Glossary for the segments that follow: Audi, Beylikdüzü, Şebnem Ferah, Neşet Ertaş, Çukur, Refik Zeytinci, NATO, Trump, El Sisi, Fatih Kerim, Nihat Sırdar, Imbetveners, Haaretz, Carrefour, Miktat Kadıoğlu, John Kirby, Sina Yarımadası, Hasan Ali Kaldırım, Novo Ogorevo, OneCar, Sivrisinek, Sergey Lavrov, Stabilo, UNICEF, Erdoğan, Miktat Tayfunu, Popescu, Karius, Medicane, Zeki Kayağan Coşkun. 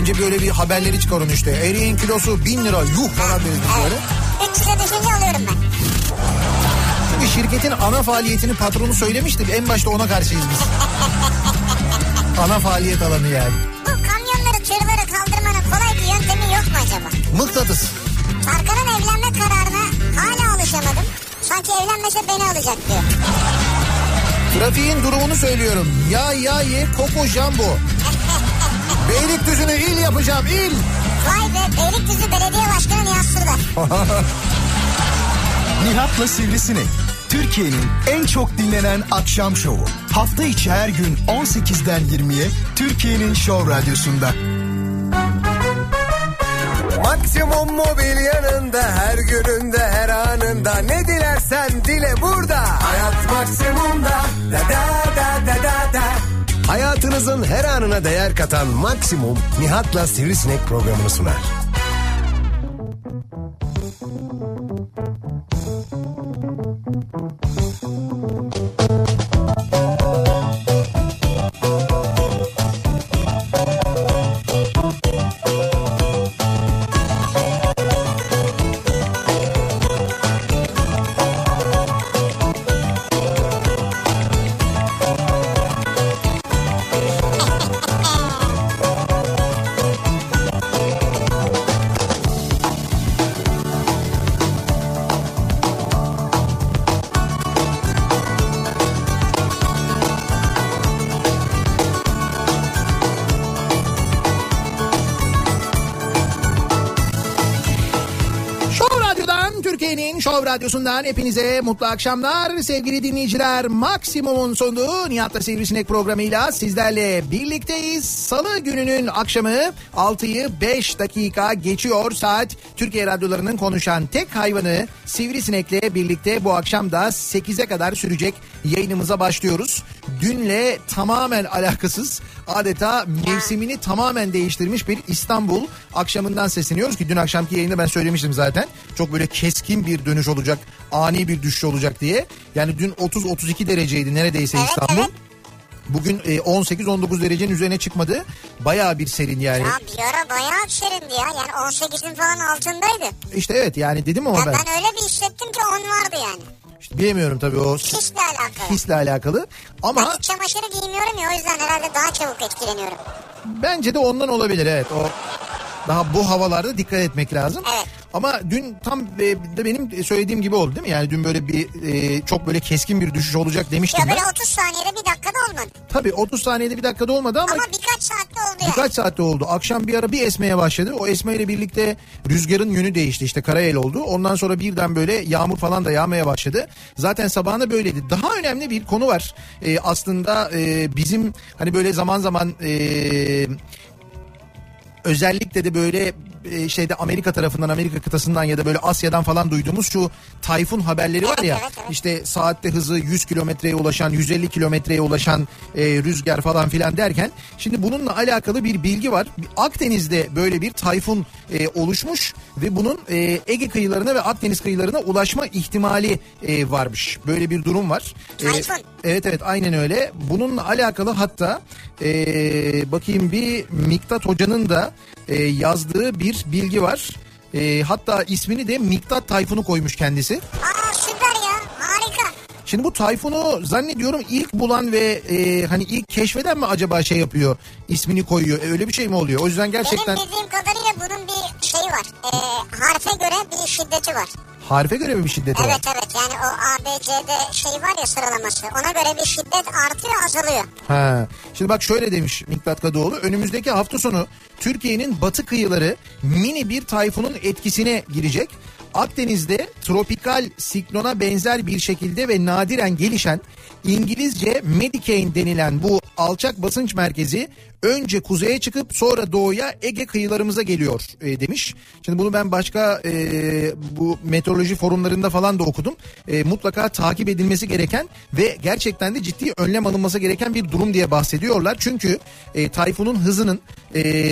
Önce böyle bir haberleri çıkarın işte. Eriğin kilosu 1000 lira yuh falan dedi böyle. Ben size düşünce alıyorum ben. Çünkü şirketin ana faaliyetini patronu söylemişti. En başta ona karşıyız biz. Ana faaliyet alanı yani. Bu kamyonları, tırları kaldırmanın kolay bir yöntemi yok mu acaba? Mıknatıs. Tarkan'ın evlenme kararına hala alışamadım. Sanki evlenmese beni alacak diyor. Trafiğin durumunu söylüyorum. Ya koko jambo. Beylikdüzü'nü il yapacağım, il. Vay be, Beylikdüzü Belediye Başkanı Nihat Sırdar. Nihat'la Sivrisinek. Türkiye'nin en çok dinlenen akşam şovu. Hafta içi her gün 18'den 20'ye Türkiye'nin Show Radyosu'nda. Maksimum mobilyanın da her gününde her anında ne dilersen dile burada. Hayat Maksimum'da. Da da da da da da. Hayatınızın her anına değer katan Maksimum, Nihat'la Sivrisinek programını sunar. Radyosundan hepinize mutlu akşamlar sevgili dinleyiciler. Maksimum'un sunduğu Nihat'la Sivrisinek programıyla sizlerle birlikteyiz. Salı gününün akşamı 6'yı 5 dakika geçiyor saat. Türkiye radyolarının konuşan tek hayvanı Sivrisinek'le birlikte bu akşam da 8'e kadar sürecek yayınımıza başlıyoruz. Dünle tamamen alakasız, adeta mevsimini tamamen değiştirmiş bir İstanbul akşamından sesleniyoruz ki dün akşamki yayında ben söylemiştim zaten. Çok böyle keskin bir dönüş olacak, ani bir düşüş olacak diye. Yani dün 30-32 dereceydi neredeyse İstanbul. Evet. Bugün 18-19 derecenin üzerine çıkmadı. Bayağı bir serin yani. Ya bir ara bayağı serindi ya. Yani 18'in falan altındaydı. İşte evet yani dedim ama ya ben öyle bir hissettim ki 10 vardı yani. İşte bilemiyorum tabii o hisle alakalı. Ama ben hiç çamaşırı giymiyorum ya, o yüzden herhalde daha çabuk etkileniyorum. Bence de ondan olabilir evet. O daha bu havalarda dikkat etmek lazım. Evet. Ama dün tam da benim söylediğim gibi oldu değil mi? Yani dün böyle bir çok böyle keskin bir düşüş olacak demiştim. Ya böyle 30 saniyede bir dakikada olmadı. Tabii 30 saniyede bir dakikada olmadı ama birkaç saatte oldu yani. Birkaç saatte oldu. Akşam bir ara bir esmeye başladı. O esmeyle birlikte rüzgarın yönü değişti. İşte karayel oldu. Ondan sonra birden böyle yağmur falan da yağmaya başladı. Zaten sabahında böyleydi. Daha önemli bir konu var. Aslında bizim hani böyle zaman zaman özellikle de böyle şeyde Amerika tarafından, Amerika kıtasından ya da böyle Asya'dan falan duyduğumuz şu tayfun haberleri var ya, işte saatte hızı 100 kilometreye ulaşan, 150 kilometreye ulaşan rüzgar falan filan derken şimdi bununla alakalı bir bilgi var. Akdeniz'de böyle bir tayfun oluşmuş ve bunun Ege kıyılarına ve Akdeniz kıyılarına ulaşma ihtimali varmış. Böyle bir durum var. Tayfun. Evet aynen öyle. Bununla alakalı hatta bakayım bir Miktat Hoca'nın da yazdığı bir bilgi var. Hatta ismini de Miktat Tayfunu koymuş kendisi. Aa süper ya, harika. Şimdi bu tayfunu zannediyorum ilk bulan ve hani ilk keşfeden mi acaba şey yapıyor, ismini koyuyor, öyle bir şey mi oluyor? O yüzden gerçekten... Benim bildiğim kadarıyla bunun bir şeyi var. Harfe göre bir şiddeti var. Harfe göre mi bir şiddeti var? Evet yani o ABC'de şey var ya sıralaması, ona göre bir şiddet artıyor azalıyor. Ha. Şimdi bak şöyle demiş Miktat Kadıoğlu, önümüzdeki hafta sonu Türkiye'nin batı kıyıları mini bir tayfunun etkisine girecek. Akdeniz'de tropikal siklona benzer bir şekilde ve nadiren gelişen İngilizce Medicane denilen bu alçak basınç merkezi önce kuzeye çıkıp sonra doğuya Ege kıyılarımıza geliyor demiş. Şimdi bunu ben başka bu meteoroloji forumlarında falan da okudum. Mutlaka takip edilmesi gereken ve gerçekten de ciddi önlem alınması gereken bir durum diye bahsediyorlar. Çünkü tayfunun hızının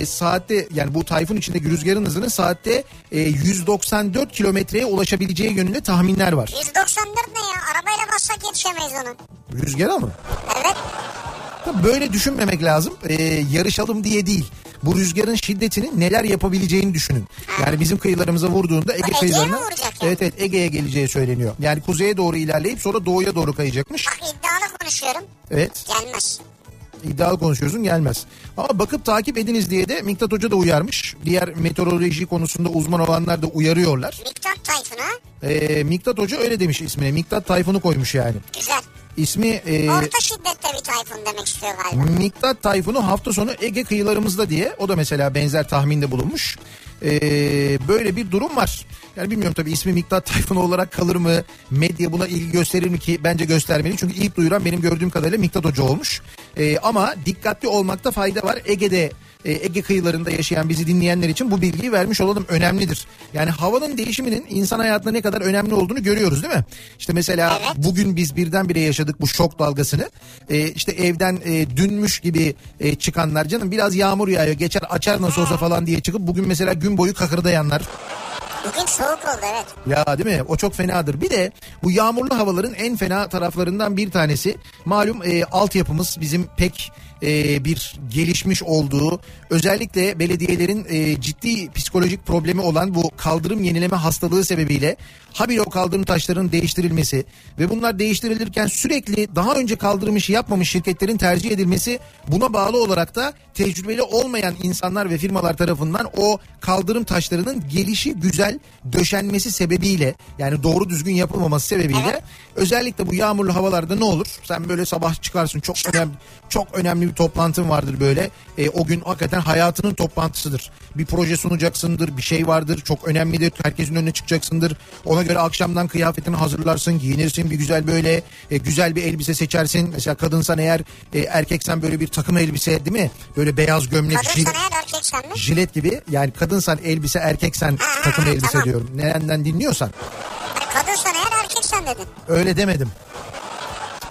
saatte, yani bu tayfun içindeki rüzgarın hızının saatte 194 kilometreye ulaşabileceği yönünde tahminler var. 194 ne ya? Arabayla bassak yetişemeyiz onu. Rüzgara mı? Evet. Böyle düşünmemek lazım. Yarışalım diye değil. Bu rüzgarın şiddetinin neler yapabileceğini düşünün. Yani bizim kıyılarımıza vurduğunda Ege kıyılarına... Evet Ege'ye geleceği söyleniyor. Yani kuzeye doğru ilerleyip sonra doğuya doğru kayacakmış. Bak iddialı konuşuyorum. Evet. Gelmez. İddialı konuşuyorsun gelmez. Ama bakıp takip ediniz diye de Miktat Hoca da uyarmış. Diğer meteoroloji konusunda uzman olanlar da uyarıyorlar. Miktat Tayfunu. Miktat Hoca öyle demiş ismine. Miktat Tayfunu koymuş yani. Güzel. İsmi... orta şiddette bir tayfun demek istiyor galiba. Miktat Tayfunu hafta sonu Ege kıyılarımızda diye. O da mesela benzer tahminde bulunmuş. Böyle bir durum var. Yani bilmiyorum tabii ismi Miktat Tayfunu olarak kalır mı? Medya buna ilgi gösterir mi ki? Bence göstermeli. Çünkü ilk duyuran benim gördüğüm kadarıyla Miktat Hoca olmuş. Ama dikkatli olmakta fayda var. Ege'de, Ege kıyılarında yaşayan bizi dinleyenler için bu bilgiyi vermiş olalım, önemlidir. Yani havanın değişiminin insan hayatına ne kadar önemli olduğunu görüyoruz değil mi? İşte mesela bugün biz birdenbire yaşadık bu şok dalgasını. İşte evden dünmüş gibi çıkanlar, canım biraz yağmur yağıyor geçer açar nasıl olsa falan diye çıkıp bugün mesela gün boyu kakırdayanlar. Bugün soğuk oldu evet. Ya değil mi? O çok fenadır. Bir de bu yağmurlu havaların en fena taraflarından bir tanesi malum altyapımız bizim pek bir gelişmiş olduğu, özellikle belediyelerin ciddi psikolojik problemi olan bu kaldırım yenileme hastalığı sebebiyle habire o kaldırım taşlarının değiştirilmesi ve bunlar değiştirilirken sürekli daha önce kaldırım işi yapmamış şirketlerin tercih edilmesi, buna bağlı olarak da tecrübeli olmayan insanlar ve firmalar tarafından o kaldırım taşlarının gelişi güzel döşenmesi sebebiyle, yani doğru düzgün yapılmaması sebebiyle özellikle bu yağmurlu havalarda ne olur? Sen böyle sabah çıkarsın, çok önemli bir toplantın vardır böyle. O gün hakikaten hayatının toplantısıdır. Bir proje sunacaksındır, bir şey vardır, çok önemlidir. Herkesin önüne çıkacaksındır. Ona göre akşamdan kıyafetini hazırlarsın, giyinirsin, bir güzel böyle güzel bir elbise seçersin. Mesela kadınsan eğer, erkeksen böyle bir takım elbise değil mi? Böyle beyaz gömlek. Kadınsan eğer erkeksen mi? Jilet gibi. Yani kadınsan elbise, erkeksen takım elbise tamam. Diyorum. Nereden dinliyorsan. Yani kadınsan eğer erkeksen dedin. Öyle demedim.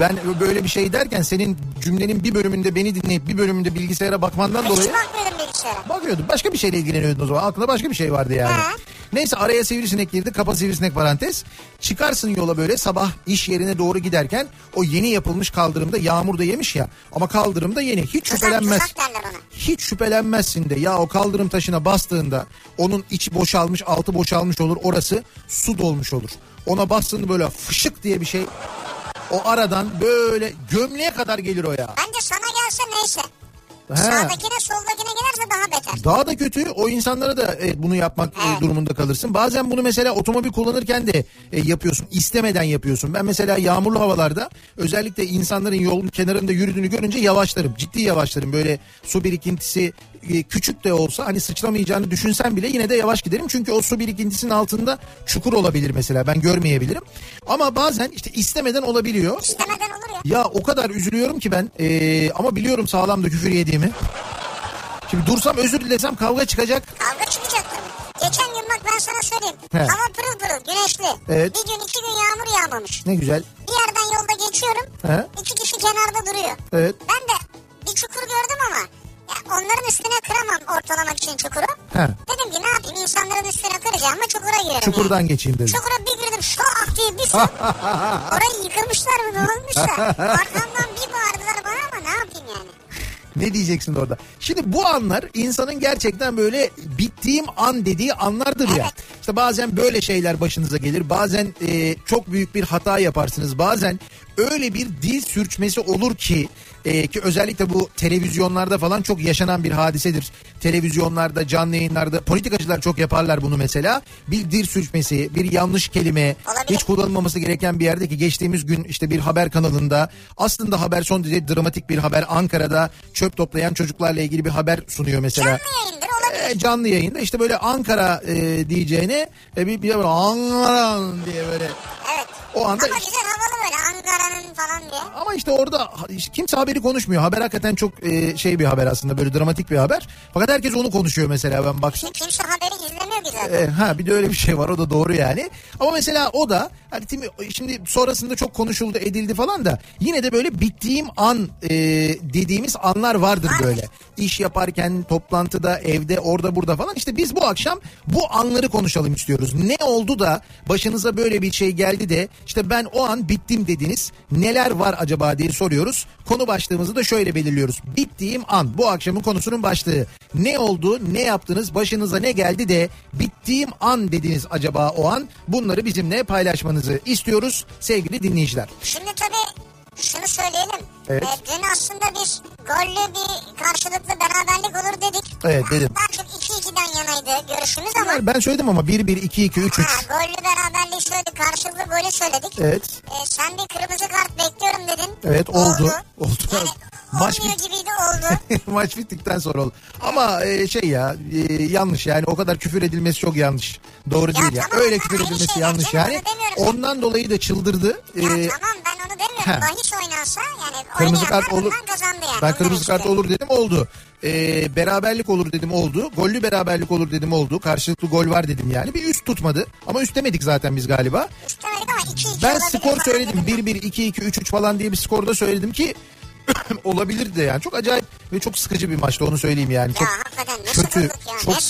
Ben böyle bir şey derken senin cümlenin bir bölümünde beni dinleyip bir bölümünde bilgisayara bakmandan dolayı... Hiç bakmıyordum bilgisayara. Bakıyordum. Başka bir şeyle ilgileniyordun o zaman. Aklında başka bir şey vardı yani. Ha. Neyse araya sivrisinek girdi. Kapa sivrisinek parantez. Çıkarsın yola böyle sabah iş yerine doğru giderken o yeni yapılmış kaldırımda, yağmur da yemiş ya ama kaldırım da yeni. Hiç şüphelenmez. Hiç şüphelenmezsin de ya o kaldırım taşına bastığında onun içi boşalmış, altı boşalmış olur. Orası su dolmuş olur. Ona bastığında böyle fışık diye bir şey... O aradan böyle gömleğe kadar gelir o ya. Bence sana gelse neyse. He. Sağdakine soldakine gelirse daha beter. Daha da kötü, o insanlara da bunu yapmak durumunda kalırsın. Bazen bunu mesela otomobil kullanırken de yapıyorsun. İstemeden yapıyorsun. Ben mesela yağmurlu havalarda özellikle insanların yolun kenarında yürüdüğünü görünce yavaşlarım. Ciddi yavaşlarım. Böyle su birikintisi küçük de olsa, hani sıçramayacağını düşünsen bile yine de yavaş giderim. Çünkü o su birikintisinin altında çukur olabilir mesela. Ben görmeyebilirim. Ama bazen işte istemeden olabiliyor. İstemeden olur ya. Ya o kadar üzülüyorum ki ben. Ama biliyorum sağlamda küfür yediğimi. Şimdi dursam özür dilesem kavga çıkacak. Kavga çıkacak tabii. Geçen gün bak ben sana söyleyeyim. He. Hava pırıl pırıl güneşli. Evet. Bir gün 2 gün yağmur yağmamış. Ne güzel. Bir yerden yolda geçiyorum. He. 2 kişi kenarda duruyor. Evet. Ben de bir çukur gördüm ama... Onların üstüne kıramam ortalamak için çukuru. He. Dedim ki ne yapayım, insanların üstüne kıracağım mı çukura girerim. Çukurdan yani. Geçeyim dedim. Çukura bir girdim şah diye bir su. Orayı yıkılmışlar mı ne olmuşlar. Arkamdan bir bağırdılar bana ama ne yapayım yani. Ne diyeceksin orada? Şimdi bu anlar insanın gerçekten böyle bittiğim an dediği anlardır ya. İşte bazen böyle şeyler başınıza gelir. Bazen çok büyük bir hata yaparsınız. Bazen öyle bir dil sürçmesi olur ki özellikle bu televizyonlarda falan çok yaşanan bir hadisedir. Televizyonlarda, canlı yayınlarda politikacılar çok yaparlar bunu mesela. Bir dil sürçmesi, bir yanlış kelime, hiç kullanılmaması gereken bir yerde, ki geçtiğimiz gün işte bir haber kanalında, aslında haber son derece dramatik bir haber, Ankara'da çöp toplayan çocuklarla ilgili bir haber sunuyor mesela. Canlı yayında işte böyle Ankara diyeceğine bir böyle Ankara diye böyle. Evet. O anda ama güzel havalı böyle Ankara'nın falan diye. Ama işte orada kimse haberi konuşmuyor. Haber hakikaten çok bir haber aslında, böyle dramatik bir haber. Fakat herkes onu konuşuyor mesela, ben baksın. Kimse haberi izlemiyor güzel. Bir de öyle bir şey var, o da doğru yani. Ama mesela o da Hani şimdi sonrasında çok konuşuldu edildi falan da yine de böyle bittiğim an dediğimiz anlar vardır böyle. İş yaparken, toplantıda, evde, orada, burada falan. İşte biz bu akşam bu anları konuşalım istiyoruz. Ne oldu da başınıza böyle bir şey geldi de işte ben o an bittim dediniz. Neler var acaba diye soruyoruz. Konu başlığımızı da şöyle belirliyoruz. Bittiğim an. Bu akşamın konusunun başlığı. Ne oldu, ne yaptınız, başınıza ne geldi de bittiğim an dediniz acaba o an. Bunları bizimle paylaşmanızı istiyoruz sevgili dinleyiciler. Şimdi tabii şunu söyleyelim. Evet. Dün aslında biz gollü bir karşılıklı beraberlik olur dedik. Evet dedim. Daha çok 2-2'den yanaydı görüşümüz ama. Yani ben söyledim ama 1-1, 2-2, 3-3. Gollü beraberliği söyledik. Karşılıklı golü söyledik. Evet. Sen bir kırmızı kart bekliyorum dedin. Evet oldu. Oldu. Yani, maç gibiydi oldu. Maç bittikten sonra oldu. Ama yanlış yani o kadar küfür edilmesi çok yanlış. Doğru ya değil tamam, ya. Öyle küfür edilmesi şey yanlış yani. Ondan dolayı da çıldırdı. Ya tamam ben onu demiyorum. Bahis oynansa yani kırmızı kart olur. Yani. Ben kırmızı kart olur dedim oldu. Beraberlik olur dedim oldu. Gollü beraberlik olur dedim oldu. Karşılıklı gol var dedim yani. Bir üst tutmadı. Ama üstlemedik zaten biz galiba. Üstlemedik ama 2-2. Ben skor söyledim. 1-1, 2-2, 3-3 falan diye bir skorda söyledim ki olabilir de yani çok acayip ve çok sıkıcı bir maçtı onu söyleyeyim yani. Çok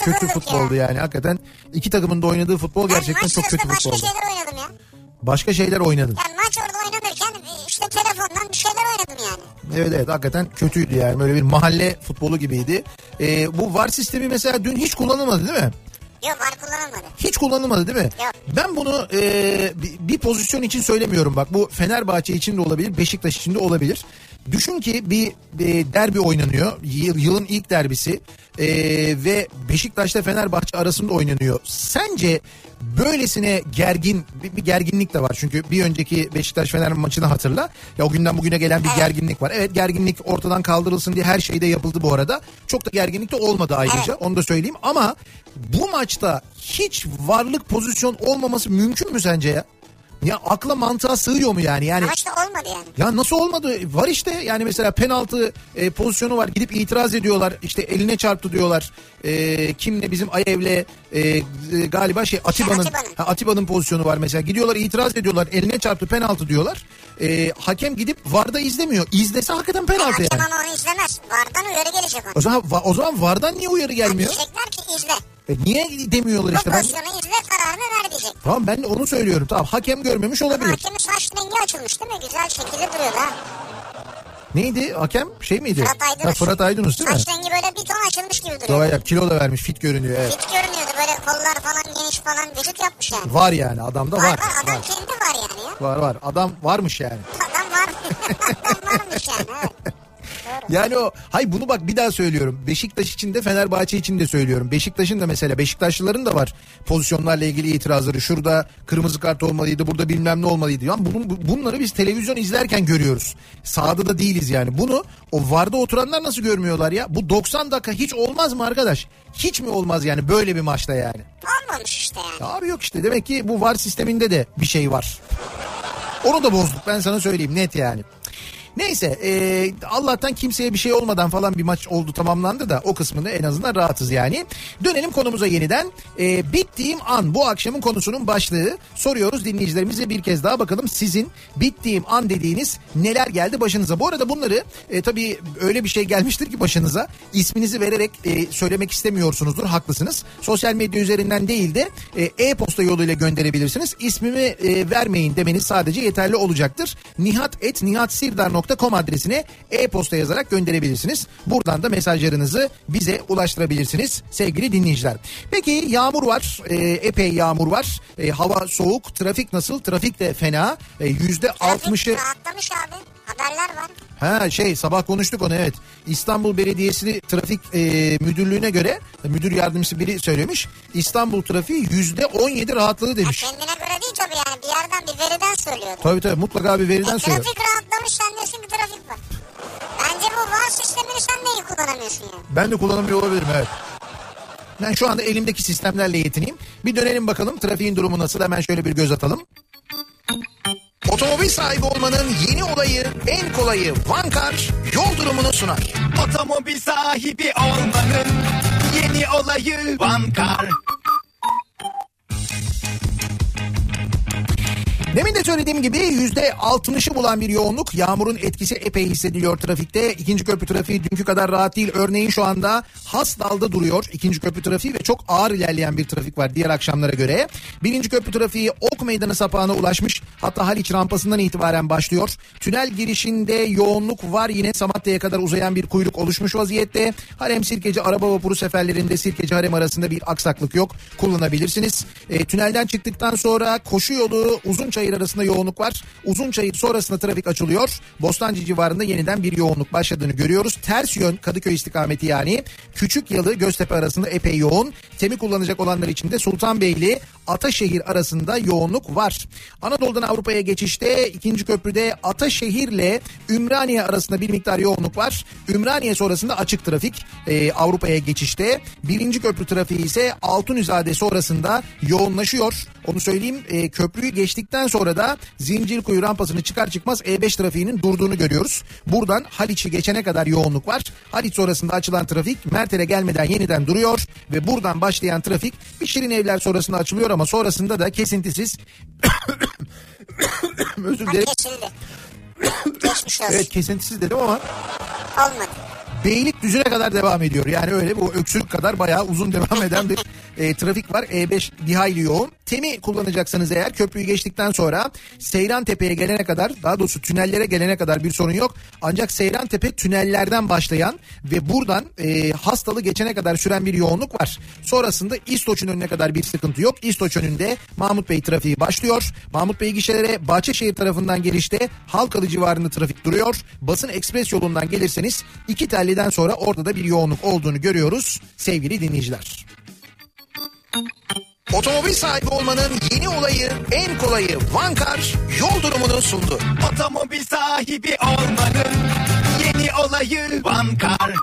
kötü futboldu yani hakikaten iki takımın da oynadığı futbol gerçekten çok kötü futboldu. Başka şeyler oynadım ya. Başka şeyler oynadın. Yani maç orada oynanırken işte telefondan bir şeyler oynadım yani. Evet hakikaten kötüydü yani böyle bir mahalle futbolu gibiydi. Bu VAR sistemi mesela dün hiç kullanılmadı değil mi? Yok VAR kullanılmadı. Hiç kullanılmadı değil mi? Yok. Ben bunu bir pozisyon için söylemiyorum bak bu Fenerbahçe için de olabilir Beşiktaş için de olabilir. Düşün ki bir derbi oynanıyor. Yılın ilk derbisi ve Beşiktaş'ta Fenerbahçe arasında oynanıyor. Sence böylesine gergin bir gerginlik de var. Çünkü bir önceki Beşiktaş-Fener maçını hatırla. Ya o günden bugüne gelen bir gerginlik var. Evet gerginlik ortadan kaldırılsın diye her şey de yapıldı bu arada. Çok da gerginlik de olmadı ayrıca. Evet. Onu da söyleyeyim ama bu maçta hiç varlık pozisyon olmaması mümkün mü sence ya? Ya akla mantığa sığıyor mu yani? Ama işte olmadı yani. Ya nasıl olmadı? Var işte yani mesela penaltı pozisyonu var. Gidip itiraz ediyorlar. İşte eline çarptı diyorlar. Kimle bizim Ayev'le galiba Atiba'nın pozisyonu var mesela. Gidiyorlar itiraz ediyorlar. Eline çarptı penaltı diyorlar. Hakem gidip VAR'da izlemiyor. İzlese hakikaten penaltı yani. Hakem onu izlemez. VAR'dan uyarı gelecek ona. O zaman VAR'dan niye uyarı gelmiyor? Diyecekler ki izle. Niye demiyorlar işte? O pozisyonu izle kararını ver diyecek. Tamam ben onu söylüyorum. Tamam hakem görmemiş olabilir. Hakemin saç rengi açılmış değil mi? Güzel şekilde duruyor ha. Neydi hakem şey miydi? Fırat Aydınus değil mi? Saç rengi böyle bir ton açılmış gibi duruyor. Doğru, kilo da vermiş fit görünüyor. Evet. Fit görünüyordu böyle kollar falan geniş falan vücut yapmış yani. Var yani adamda var. Var adam var. Kendi var yani ya. Var adam varmış yani. Adam varmış yani evet. Yani bunu bak bir daha söylüyorum. Beşiktaş için de Fenerbahçe için de söylüyorum. Beşiktaş'ın da mesela Beşiktaşlıların da var pozisyonlarla ilgili itirazları. Şurada kırmızı kart olmalıydı, burada bilmem ne olmalıydı. Yani bunları biz televizyon izlerken görüyoruz. Sahada da değiliz yani. Bunu o VAR'da oturanlar nasıl görmüyorlar ya? Bu 90 dakika hiç olmaz mı arkadaş? Hiç mi olmaz yani böyle bir maçta yani? Olmamış işte yani. Abi yok işte demek ki bu VAR sisteminde de bir şey var. Onu da bozduk ben sana söyleyeyim net yani. Neyse Allah'tan kimseye bir şey olmadan falan bir maç oldu tamamlandı da o kısmında en azından rahatız yani. Dönelim konumuza yeniden. Bittiğim an bu akşamın konusunun başlığı. Soruyoruz dinleyicilerimize bir kez daha bakalım sizin bittiğim an dediğiniz neler geldi başınıza. Bu arada bunları tabii öyle bir şey gelmiştir ki başınıza isminizi vererek söylemek istemiyorsunuzdur haklısınız. Sosyal medya üzerinden değil de e-posta yoluyla gönderebilirsiniz. İsmimi vermeyin demeniz sadece yeterli olacaktır. nihat@nihatsırdar.com adresine e-posta yazarak gönderebilirsiniz. Buradan da mesajlarınızı bize ulaştırabilirsiniz sevgili dinleyiciler. Peki yağmur var. Epey yağmur var. Hava soğuk. Trafik nasıl? Trafik de fena. %60'ı... Rahatlamış abi. Haberler var. Sabah konuştuk onu evet. İstanbul Belediyesi Trafik Müdürlüğü'ne göre müdür yardımcısı biri söylemiş. İstanbul trafiği %17 rahatladı demiş. Ya kendine göre değil tabii yani bir yerden bir veriden söylüyordu. Tabii mutlaka bir veriden söylüyor. Trafik rahatlamış sen diyorsun ki trafik var. Bence bu VAR sistemini sen de iyi kullanamıyorsun yani. Ben de kullanamıyor olabilirim evet. Ben şu anda elimdeki sistemlerle yetineyim. Bir dönelim bakalım trafiğin durumu nasıl hemen şöyle bir göz atalım. Otomobil sahibi olmanın yeni olayı, en kolayı OneCar yol durumunu sunar. Otomobil sahibi olmanın yeni olayı OneCar. söylediğim gibi %60'ı bulan bir yoğunluk. Yağmurun etkisi epey hissediliyor trafikte. İkinci köprü trafiği dünkü kadar rahat değil. Örneğin şu anda Hasdal'da duruyor ikinci köprü trafiği ve çok ağır ilerleyen bir trafik var diğer akşamlara göre. Birinci köprü trafiği Ok Meydanı sapağına ulaşmış. Hatta Haliç rampasından itibaren başlıyor. Tünel girişinde yoğunluk var. Yine Samatya'ya kadar uzayan bir kuyruk oluşmuş vaziyette. Harem Sirkeci araba vapuru seferlerinde Sirkeci Harem arasında bir aksaklık yok. Kullanabilirsiniz. Tünelden çıktıktan sonra koşu yolu Uzunçayır arasında yoğunluk var. Uzunçayır sonrasında trafik açılıyor. Bostancı civarında yeniden bir yoğunluk başladığını görüyoruz. Ters yön Kadıköy istikameti yani. Küçükyalı Göztepe arasında epey yoğun. TEM'i kullanacak olanlar için de Sultanbeyli Ataşehir arasında yoğunluk var. Anadolu'dan Avrupa'ya geçişte ikinci köprüde Ataşehir'le Ümraniye arasında bir miktar yoğunluk var. Ümraniye sonrasında açık trafik Avrupa'ya geçişte. Birinci köprü trafiği ise Altunizade sonrasında yoğunlaşıyor. Onu söyleyeyim, köprüyü geçtikten sonra da Zincirkuyu rampasını çıkar çıkmaz E5 trafiğinin durduğunu görüyoruz. Buradan Haliç'i geçene kadar yoğunluk var. Haliç sonrasında açılan trafik Mertel'e gelmeden yeniden duruyor ve buradan başlayan trafik bir Şirinevler sonrasında açılıyor ama sonrasında da kesintisiz özür dilerim. Evet, kesintisiz dedim ama olmadı. Beylikdüzü'ne kadar devam ediyor. Yani öyle bu öksürük kadar bayağı uzun devam eden bir trafik var. E5 bir hayli yoğun. TEM'i kullanacaksanız eğer köprüyü geçtikten sonra Seyrantepe'ye gelene kadar, daha doğrusu tünellere gelene kadar bir sorun yok. Ancak Seyrantepe tünellerden başlayan ve buradan Hastalı geçene kadar süren bir yoğunluk var. Sonrasında İstoç'un önüne kadar bir sıkıntı yok. İstoç önünde Mahmut Bey trafiği başlıyor. Mahmut Bey gişelere Bahçeşehir tarafından gelişte Halkalı civarında trafik duruyor. Basın ekspres yolundan gelirseniz iki tel sonra orada da bir yoğunluk olduğunu görüyoruz sevgili dinleyiciler. Otomobil sahibi olmanın yeni olayı, en kolayı OneCar yol durumunu sundu. Otomobil sahibi olmanın yeni olayı OneCar.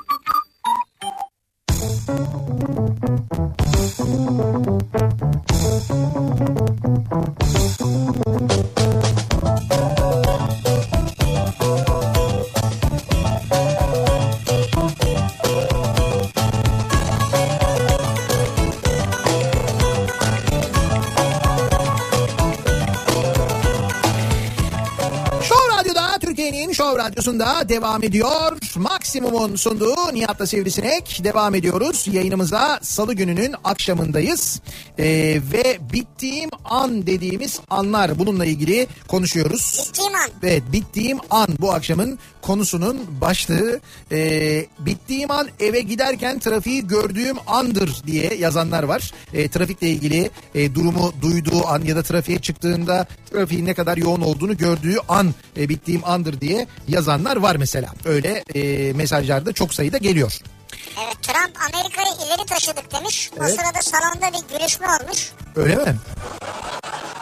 Show Radyosu'nda devam ediyor. Maksimum'un sunduğu Nihat'la Sivrisinek. Devam ediyoruz. Yayınımıza salı gününün akşamındayız. Ve bittiğim an dediğimiz anlar. Bununla ilgili konuşuyoruz. Bittiğim an. Evet, bittiğim an bu akşamın konusunun başlığı. Bittiğim an eve giderken trafiği gördüğüm andır diye yazanlar var. Trafikle ilgili durumu duyduğu an ya da trafiğe çıktığında trafiğin ne kadar yoğun olduğunu gördüğü an bittiğim andır diye yazanlar var mesela. Öyle mesajlarda çok sayıda geliyor. Evet, Trump Amerika'yı ileri taşıdık demiş. Evet. O sırada salonda bir gülüşme olmuş. Öyle mi?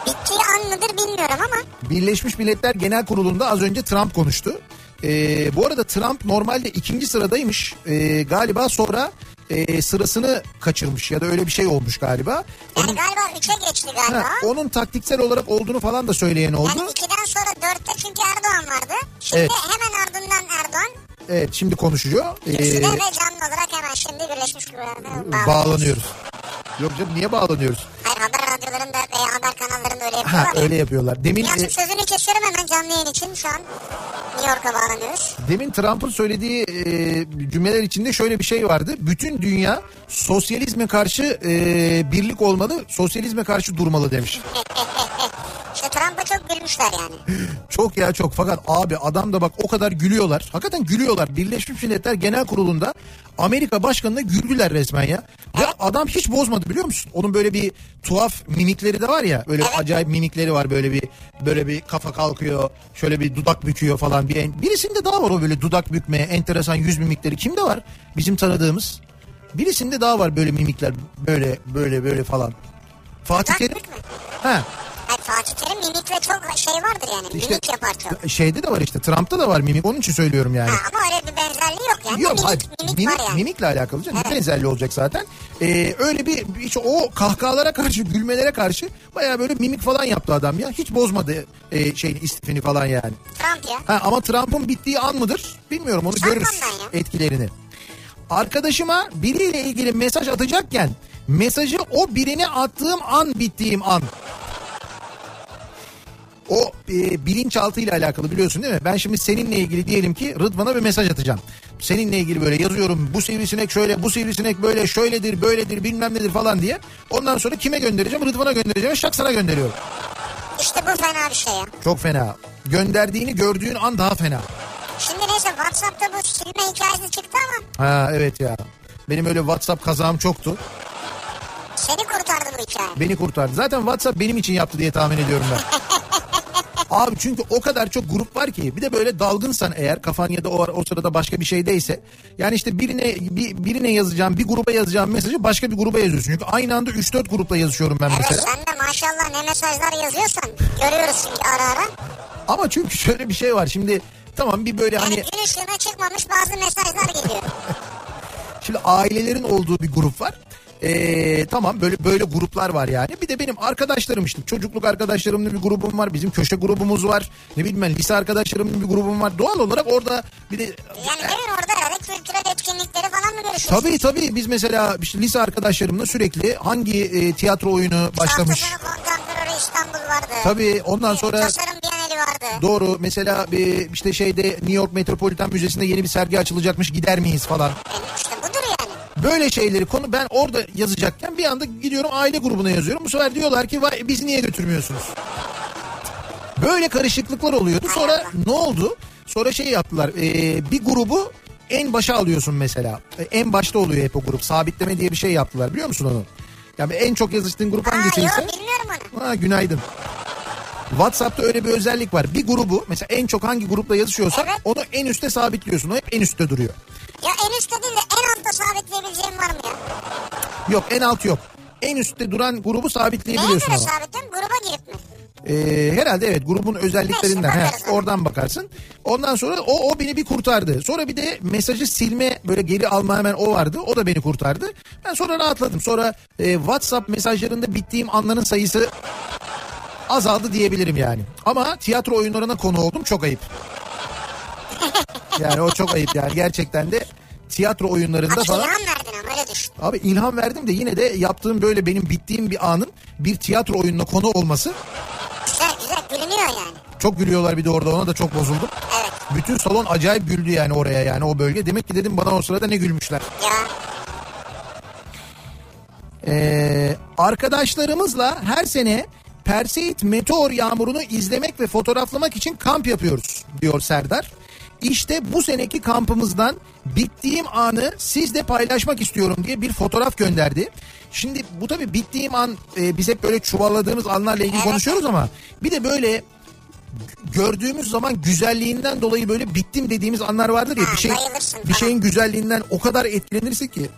Bittiği an mıdır bilmiyorum ama. Birleşmiş Milletler Genel Kurulu'nda az önce Trump konuştu. Bu arada Trump normalde 2. sıradaymış. Galiba sonra sırasını kaçırmış ya da öyle bir şey olmuş galiba. Yani galiba 3'e geçti galiba. Onun taktiksel olarak olduğunu falan da söyleyen oldu. Yani 2'den sonra 4'te çünkü Erdoğan vardı. Şimdi evet. Hemen ardından Erdoğan. Evet, şimdi konuşuyor. İkisi de canlı olarak hemen şimdi Birleşmiş Milletler'e bağlanıyoruz. Yok canım, niye bağlanıyoruz? Hayır, haber radyolarında veya haber kanallarında öyle yapıyorlar. Öyle yapıyorlar. Demin ya, sözünü kesiyorum hemen canlı yayın için şu an New York'a bağlanıyoruz. Demin Trump'ın söylediği cümleler içinde şöyle bir şey vardı. Bütün dünya sosyalizme karşı birlik olmalı, sosyalizme karşı durmalı demiş. İşte Trump'a çok gülmüşler yani. Çok ya çok. Fakat abi adam da bak o kadar gülüyorlar. Hakikaten gülüyorlar. Birleşmiş Milletler Genel Kurulu'nda Amerika Başkanı'na güldüler resmen ya. Evet. Ya adam hiç bozmadı biliyor musun? Onun böyle bir tuhaf mimikleri de var ya. Böyle evet. Acayip mimikleri var. Böyle bir kafa kalkıyor. Şöyle bir dudak büküyor falan. Birisinde daha var o böyle dudak bükme, enteresan yüz mimikleri. Kimde var? Bizim tanıdığımız. Birisinde daha var böyle mimikler. Böyle falan. Fatih Kerim. Ha. Fatih Kerim mimikle çok şey vardır yani. İşte, mimik yapar çok. Şeyde de var işte. Trump'ta da var mimik. Onun için söylüyorum yani. Ama öyle bir benzerliği yok yani. Yok, mimik var yani. Mimikle alakalı canım. Evet. Benzerliği olacak zaten. Öyle bir işte o kahkahalara karşı, gülmelere karşı bayağı böyle mimik falan yaptı adam ya. Hiç bozmadı istifini falan yani. Trump ya. Ama Trump'ın bittiği an mıdır? Bilmiyorum, onu görürüz etkilerini. Arkadaşıma biriyle ilgili mesaj atacakken mesajı o birine attığım an bittiğim an. O bilinçaltı ile alakalı, biliyorsun değil mi? Ben şimdi seninle ilgili diyelim ki Rıdvan'a bir mesaj atacağım. Seninle ilgili böyle yazıyorum. Bu sivrisinek şöyle, bu sivrisinek böyle, şöyledir, böyledir, bilmem nedir falan diye. Ondan sonra kime göndereceğim? Rıdvan'a göndereceğim. Şaksana gönderiyorum. İşte bu fena bir şey ya. Çok fena. Gönderdiğini gördüğün an daha fena. Şimdi neyse WhatsApp'ta bu silme hikayesi çıktı ama. Ha evet ya. Benim öyle WhatsApp kazağım çoktu. Seni kurtardı bu hikaye. Beni kurtardı. Zaten WhatsApp benim için yaptı diye tahmin ediyorum ben. Abi çünkü o kadar çok grup var ki, bir de böyle dalgınsan eğer, kafan ya da o sırada başka bir şeydeyse, yani işte birine yazacağım, bir gruba yazacağım mesajı başka bir gruba yazıyorsun. Çünkü aynı anda 3-4 grupla yazışıyorum ben mesela. Evet, sen de maşallah ne mesajlar yazıyorsan görüyoruz çünkü ara ara. Ama çünkü şöyle bir şey var şimdi, tamam bir böyle yani hani... gün ışığına çıkmamış bazı mesajlar geliyor. Şimdi ailelerin olduğu bir grup var. Tamam böyle gruplar var yani. Bir de benim arkadaşlarım, işte çocukluk arkadaşlarımla bir grubum var. Bizim köşe grubumuz var. Ne bileyim ben, lise arkadaşlarımla bir grubum var. Doğal olarak orada bir de... Yani benim orada herhalde kültürel etkinlikleri falan mı görüşüyorsunuz? Tabii. Biz mesela işte lise arkadaşlarımla sürekli hangi tiyatro oyunu başlamış... Sanat Kontemporary İstanbul vardı. Tabii ondan sonra... Tasarım Bienali vardı. Doğru. Mesela işte şeyde New York Metropolitan Müzesi'nde yeni bir sergi açılacakmış. Gider miyiz falan. İşte budur yani. Böyle şeyleri konu ben orada yazacakken bir anda gidiyorum aile grubuna yazıyorum. Bu sefer diyorlar ki vay bizi niye götürmüyorsunuz? Böyle karışıklıklar oluyordu. Sonra ne oldu? Sonra şey yaptılar. Bir grubu en başa alıyorsun mesela. En başta oluyor hep o grup. Sabitleme diye bir şey yaptılar, biliyor musun onu? Yani en çok yazıştığın grup hangisiyse. Yok bilmiyorum onu. Günaydın. WhatsApp'ta öyle bir özellik var. Bir grubu mesela en çok hangi grupla yazışıyorsan onu en üste sabitliyorsun. O hep en üstte duruyor. Ya en üstte değil de en altta sabitleyebileceğim var mı ya? Yok, en alt yok. En üstte duran grubu sabitleyebiliyorsun. Neye göre sabitleyelim? Gruba girip mi? Herhalde evet, grubun özelliklerinden. Oradan bakarsın. Ondan sonra o beni bir kurtardı. Sonra bir de mesajı silme, böyle geri alma, hemen o vardı. O da beni kurtardı. Ben sonra rahatladım. Sonra WhatsApp mesajlarında bittiğim anların sayısı azaldı diyebilirim yani. Ama tiyatro oyunlarına konu oldum, çok ayıp. Yani o çok ayıp yani, gerçekten de tiyatro oyunlarında abi falan. İlham verdin ama öyle düşün. Abi ilham verdim de yine de yaptığım böyle benim bittiğim bir anın bir tiyatro oyununa konu olması. Güzel gülünüyor yani. Çok gülüyorlar bir de orada, ona da çok bozuldum. Evet. Bütün salon acayip güldü yani oraya, yani o bölge. Demek ki dedim bana o sırada ne gülmüşler. Ya. Arkadaşlarımızla her sene Perseit meteor yağmurunu izlemek ve fotoğraflamak için kamp yapıyoruz diyor Serdar. İşte bu seneki kampımızdan bittiğim anı sizle paylaşmak istiyorum diye bir fotoğraf gönderdi. Şimdi bu tabii bittiğim an, biz hep böyle çuvalladığımız anlarla ilgili konuşuyoruz ama bir de böyle gördüğümüz zaman güzelliğinden dolayı böyle bittim dediğimiz anlar vardır ya. Bir şeyin güzelliğinden o kadar etkilenirsin ki.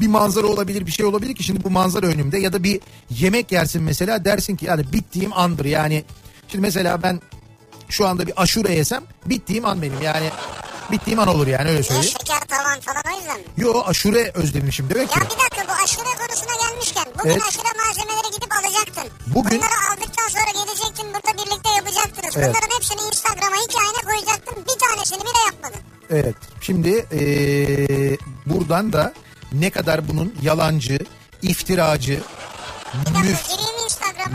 Bir manzara olabilir, bir şey olabilir ki şimdi bu manzara önümde, ya da bir yemek yersin mesela, dersin ki yani bittiğim andır yani. Şimdi mesela ben şu anda bir aşure yesem bittiğim an benim yani, bittiğim an olur yani, öyle söyleyeyim. Ya şeker tavan falan o yüzden mi? Yo, aşure özlemişim demek ki. Ya bir dakika, bu aşure konusuna gelmişken bugün aşure malzemeleri gidip alacaktın. Bunları aldıktan sonra gelecektin, burada birlikte yapacaktınız. Evet. Bunların hepsini Instagram'a hikayene koyacaktın, bir tanesini bile yapmadın. Evet, şimdi buradan da ne kadar bunun yalancı, iftiracı,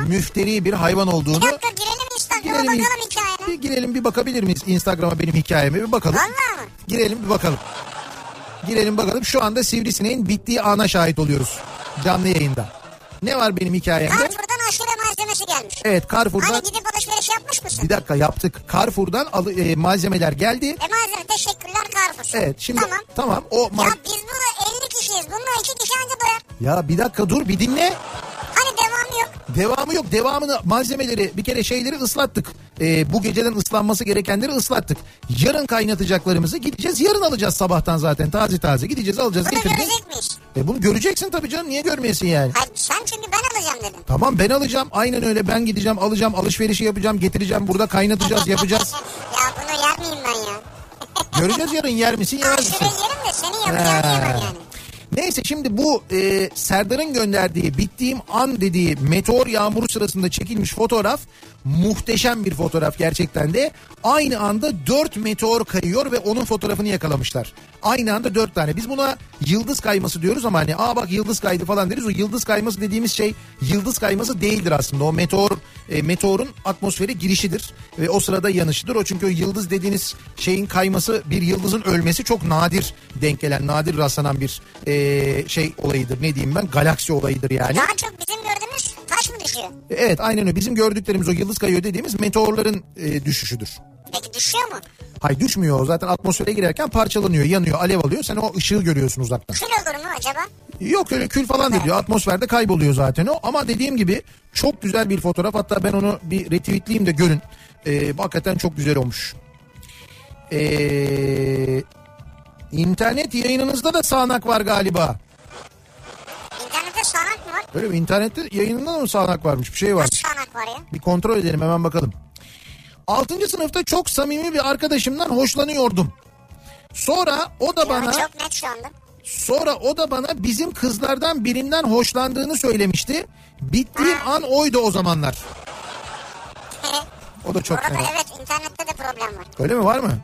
müfteri bir hayvan olduğunu... Bir dakika, girelim Instagram'a, bakalım hikayene. Girelim bir bakabilir miyiz Instagram'a, benim hikayeme bir bakalım. Valla mı? Girelim bir bakalım. Girelim bakalım, şu anda sivrisineğin bittiği ana şahit oluyoruz canlı yayında. Ne var benim hikayemde? Carrefour'dan aşure malzemesi gelmiş. Evet, Carrefour'dan... Hani gidip alışveriş yapmış mısın? Bir dakika, yaptık. Carrefour'dan malzemeler geldi. Malzeme, teşekkürler Carrefour. Evet şimdi tamam o... Ya biz burada 50 kişiyiz, bununla 2 kişi anca doyar. Ya bir dakika dur, bir dinle. Hani devamı yok. Devamını, malzemeleri, bir kere şeyleri ıslattık. Bu geceden ıslanması gerekenleri ıslattık. Yarın kaynatacaklarımızı gideceğiz. Yarın alacağız sabahtan zaten taze. Gideceğiz, alacağız, getireceğiz. Bunu görecek miyiz? Bunu göreceksin tabii canım, niye görmeyesin yani? Hayır, sen çünkü ben alacağım dedin. Tamam, ben alacağım, aynen öyle, ben gideceğim, alacağım, alışverişi yapacağım, getireceğim, burada kaynatacağız, yapacağız. Ya bunu yer miyim ben ya? Göreceğiz yarın, yer misin yemez misin? Şurayı yerim de seni yapacağım yani. Neyse, şimdi bu Serdar'ın gönderdiği bittiğim an dediği meteor yağmuru sırasında çekilmiş fotoğraf Muhteşem bir fotoğraf gerçekten de. Aynı anda 4 meteor kayıyor ve onun fotoğrafını yakalamışlar. Aynı anda 4 tane. Biz buna yıldız kayması diyoruz ama hani aa bak yıldız kaydı falan deriz. O yıldız kayması dediğimiz şey yıldız kayması değildir aslında. O meteorun atmosfere girişidir ve o sırada yanışıdır. O çünkü o yıldız dediğiniz şeyin kayması, bir yıldızın ölmesi çok nadir denk gelen, nadir rastlanan bir şey olayıdır. Ne diyeyim ben? Galaksi olayıdır yani. Daha çok bizim gördüğümüz taş mı düşüyor? Evet, aynen öyle. Bizim gördüklerimiz o yıldız kayıyor dediğimiz meteorların düşüşüdür. Peki düşüyor mu? Hayır, düşmüyor. Zaten atmosfere girerken parçalanıyor, yanıyor, alev alıyor. Sen o ışığı görüyorsun uzaktan. Kül olur mu acaba? Yok öyle kül falan değil diyor. Atmosferde kayboluyor zaten o. Ama dediğim gibi çok güzel bir fotoğraf. Hatta ben onu bir retweetleyeyim de görün. Hakikaten çok güzel olmuş. İnternet yayınınızda da sağanak var galiba. İnternette sağanak mı var? Öyle mi? İnternette yayınında da mı sağanak varmış? Bir şey var. Nasıl sağanak var ya? Bir kontrol edelim, hemen bakalım. 6. sınıfta çok samimi bir arkadaşımdan hoşlanıyordum. Sonra o da bana bizim kızlardan birinden hoşlandığını söylemişti. Bittiğim an oydu o zamanlar. O da çok net. Evet, internette de problem var. Öyle mi, var mı?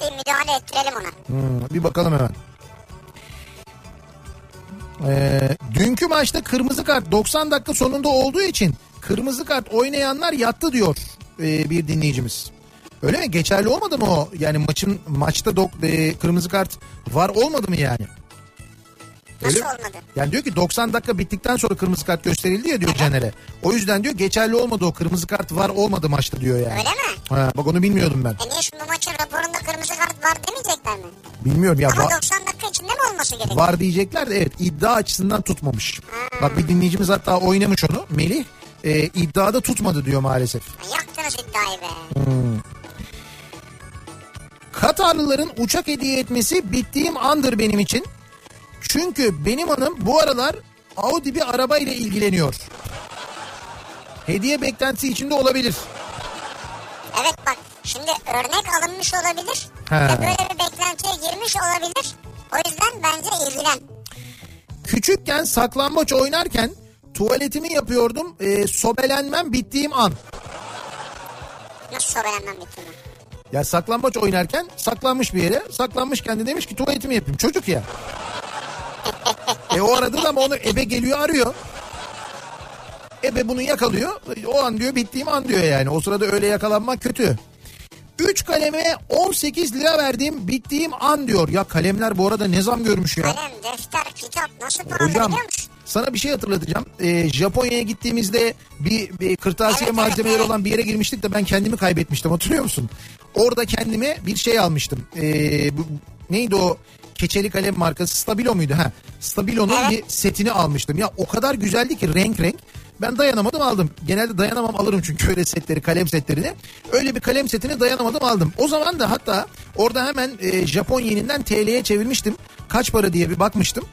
Bir müdahale ettirelim ona. Bir bakalım hemen. Dünkü maçta kırmızı kart 90 dakika sonunda olduğu için kırmızı kart oynayanlar yattı diyor bir dinleyicimiz. Öyle mi? Geçerli olmadı mı o? Yani maçta kırmızı kart var olmadı mı yani? Nasıl olmadı? Yani diyor ki 90 dakika bittikten sonra kırmızı kart gösterildi ya diyor Caner'e. O yüzden diyor geçerli olmadı o kırmızı kart var olmadı maçta diyor yani. Öyle mi? Ha, bak onu bilmiyordum ben. Niye şimdi maçın raporunda kırmızı kart var demeyecekler mi? Bilmiyorum ya. Ama 90 dakika içinde mi olması gerekiyor? Var diyecekler de evet, iddia açısından tutmamış. Ha. Bak bir dinleyicimiz hatta oynamış onu, Melih. İddiada tutmadı diyor maalesef. Yaktınız iddiayı be. Katarlıların uçak hediye etmesi bittiğim andır benim için. Çünkü benim hanım bu aralar Audi bir arabayla ilgileniyor. Hediye beklentisi içinde olabilir. Evet bak şimdi örnek alınmış olabilir. Ve böyle bir beklentiye girmiş olabilir. O yüzden bence ilgilen. Küçükken saklambaç oynarken tuvaletimi yapıyordum. Sobelenmem bittiğim an. Nasıl sobelenmem bittiğim an? Ya saklambaç oynarken saklanmış bir yere. Saklanmış kendi demiş ki tuvaletimi yapayım. Çocuk ya. O arada da ama onu ebe geliyor arıyor. Ebe bunu yakalıyor. O an diyor bittiğim an diyor yani. O sırada öyle yakalanmak kötü. 3 kaleme 18 lira verdim bittiğim an diyor. Ya kalemler bu arada ne zam görmüş ya. Kalem, defter, kitap nasıl para biliyor musun? Sana bir şey hatırlatacağım. Japonya'ya gittiğimizde bir kırtasiye malzemeleri olan bir yere girmiştik de ben kendimi kaybetmiştim, hatırlıyor musun? Orada kendime bir şey almıştım. Neydi o? Keçeli kalem markası Stabilo muydu? Stabilo'nun bir setini almıştım. Ya o kadar güzeldi ki renk renk. Ben dayanamadım aldım. Genelde dayanamam alırım çünkü öyle setleri, kalem setlerini. Öyle bir kalem setini dayanamadım aldım. O zaman da hatta orada hemen Japon yeninden TL'ye çevirmiştim. Kaç para diye bir bakmıştım.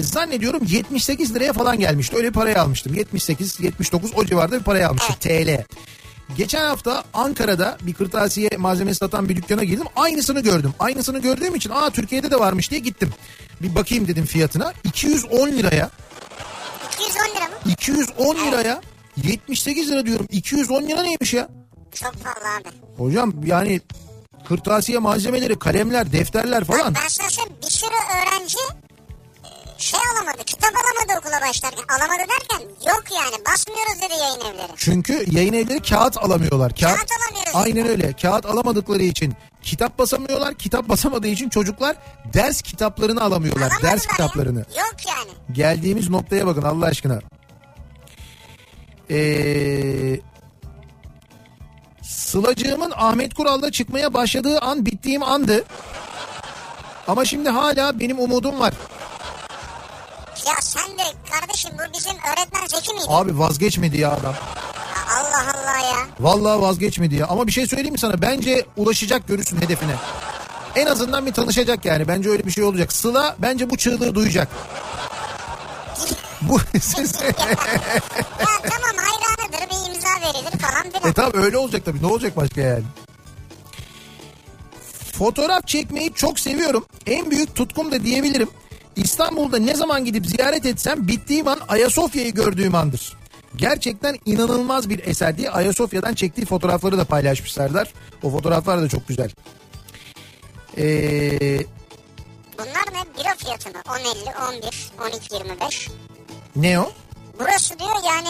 Zannediyorum 78 liraya falan gelmişti. Öyle bir parayı almıştım. 78-79 o civarda bir parayı almıştım TL. Geçen hafta Ankara'da bir kırtasiye malzemesi satan bir dükkana girdim. Aynısını gördüm. Aynısını gördüğüm için Türkiye'de de varmış diye gittim. Bir bakayım dedim fiyatına. 210 liraya. 210 lira mı? 210 liraya. 78 lira diyorum. 210 lira neymiş ya? Çok pahalı abi. Hocam yani kırtasiye malzemeleri, kalemler, defterler falan. Ben şahsen bir sürü öğrenci alamadı, kitap alamadı okula başlarken. Alamadı derken yok yani, basmıyoruz dedi yayın evleri. Çünkü yayın evleri kağıt alamıyorlar. Kağıt alamıyoruz. Aynen öyle, kağıt alamadıkları için kitap basamıyorlar. Kitap basamadığı için çocuklar ders kitaplarını alamıyorlar. Ders kitaplarını. Ya. Yok yani. Geldiğimiz noktaya bakın Allah aşkına. Sılacığımın Ahmet Kural'da çıkmaya başladığı an bittiğim andı. Ama şimdi hala benim umudum var. Ya sen de kardeşim bu bizim öğretmen Zeki miydi? Abi vazgeçmedi ya adam. Allah Allah ya. Vallahi vazgeçmedi ya. Ama bir şey söyleyeyim mi sana? Bence ulaşacak, görürsün hedefine. En azından bir tanışacak yani. Bence öyle bir şey olacak. Sıla bence bu çığlığı duyacak. Bu siz. Ya tamam, hayranıdır, bir imza verilir falan filan. Tamam öyle olacak tabii. Ne olacak başka yani? Fotoğraf çekmeyi çok seviyorum. En büyük tutkum da diyebilirim. İstanbul'da ne zaman gidip ziyaret etsem bittiğim an Ayasofya'yı gördüğüm andır. Gerçekten inanılmaz bir eser diye Ayasofya'dan çektiği fotoğrafları da paylaşmışlardır. O fotoğraflar da çok güzel. Bunlar ne? Bira fiyatı mı? 10.50, 11, 12.25. Ne o? Burası diyor yani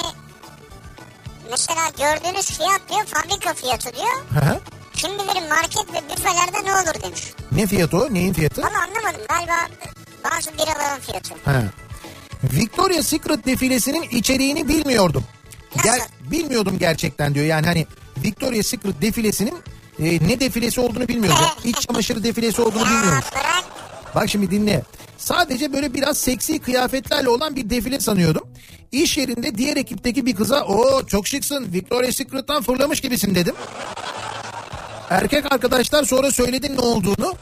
mesela gördüğünüz fiyat diyor fabrika fiyatı diyor. Hı hı. Kim bilir market ve büfelerde ne olur demiş. Ne fiyatı o? Neyin fiyatı? Vallahi anlamadım. Galiba bazı biraların fiyatı. He. Victoria Secret defilesinin içeriğini bilmiyordum. Nasıl? Bilmiyordum gerçekten diyor. Yani hani Victoria Secret defilesinin ne defilesi olduğunu bilmiyordum. İç çamaşırı defilesi olduğunu bilmiyordum. Bak şimdi dinle. Sadece böyle biraz seksi kıyafetlerle olan bir defile sanıyordum. İş yerinde diğer ekipteki bir kıza "Oo çok şıksın. Victoria Secret'tan fırlamış gibisin" dedim. Erkek arkadaşlar sonra söyledin ne olduğunu.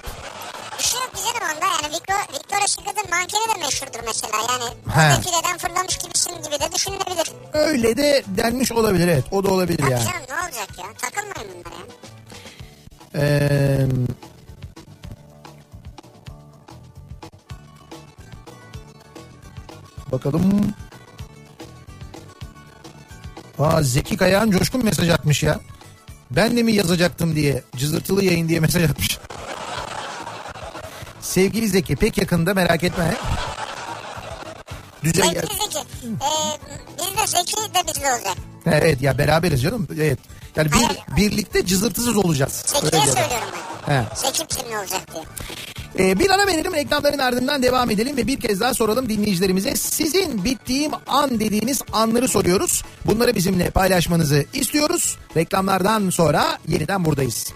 Bir şey yok güzelim onda yani Victoria Secret'ın mankeni de meşhurdur mesela yani. He. O defileden fırlamış gibisin gibi de düşünülebilir. Öyle de denmiş olabilir, evet, o da olabilir ya yani. Canım ne olacak ya, takılmayın bunlara ya. Bakalım. Aa, Zeki Kayağan Coşkun mesaj atmış ya. Ben de mi yazacaktım diye, cızırtılı yayın diye mesaj atmış. Sevgili Zeki, pek yakında, merak etme. He? Düzen sevgili Zeki, biz de Zeki de bizle olacak. Evet ya, beraberiz canım. Evet. Yani birlikte cızırtısız olacağız. Zeki'ye söylüyorum ben. He. Zeki kimle olacak diye. Bir ara verelim, reklamların ardından devam edelim ve bir kez daha soralım dinleyicilerimize. Sizin bittiğim an dediğiniz anları soruyoruz. Bunları bizimle paylaşmanızı istiyoruz. Reklamlardan sonra yeniden buradayız.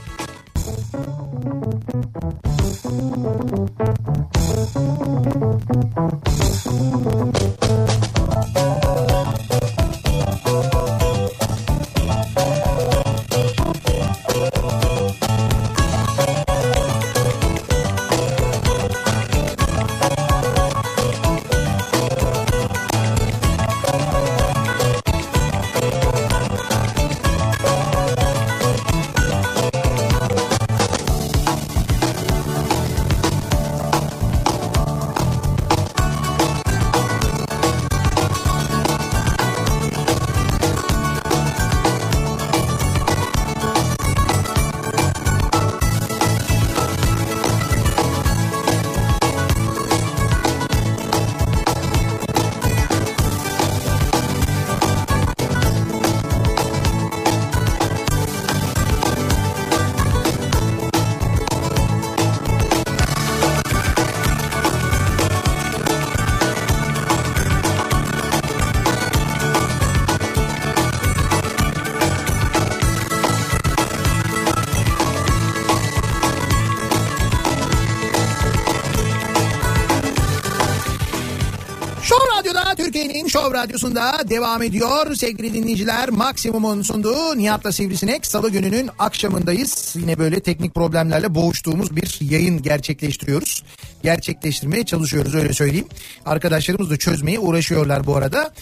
Show Radyosu'nda devam ediyor sevgili dinleyiciler. Maksimum'un sunduğu Nihat'la Sivrisinek, salı gününün akşamındayız. Yine böyle teknik problemlerle boğuştuğumuz bir yayın gerçekleştiriyoruz. Gerçekleştirmeye çalışıyoruz, öyle söyleyeyim. Arkadaşlarımız da çözmeye uğraşıyorlar bu arada.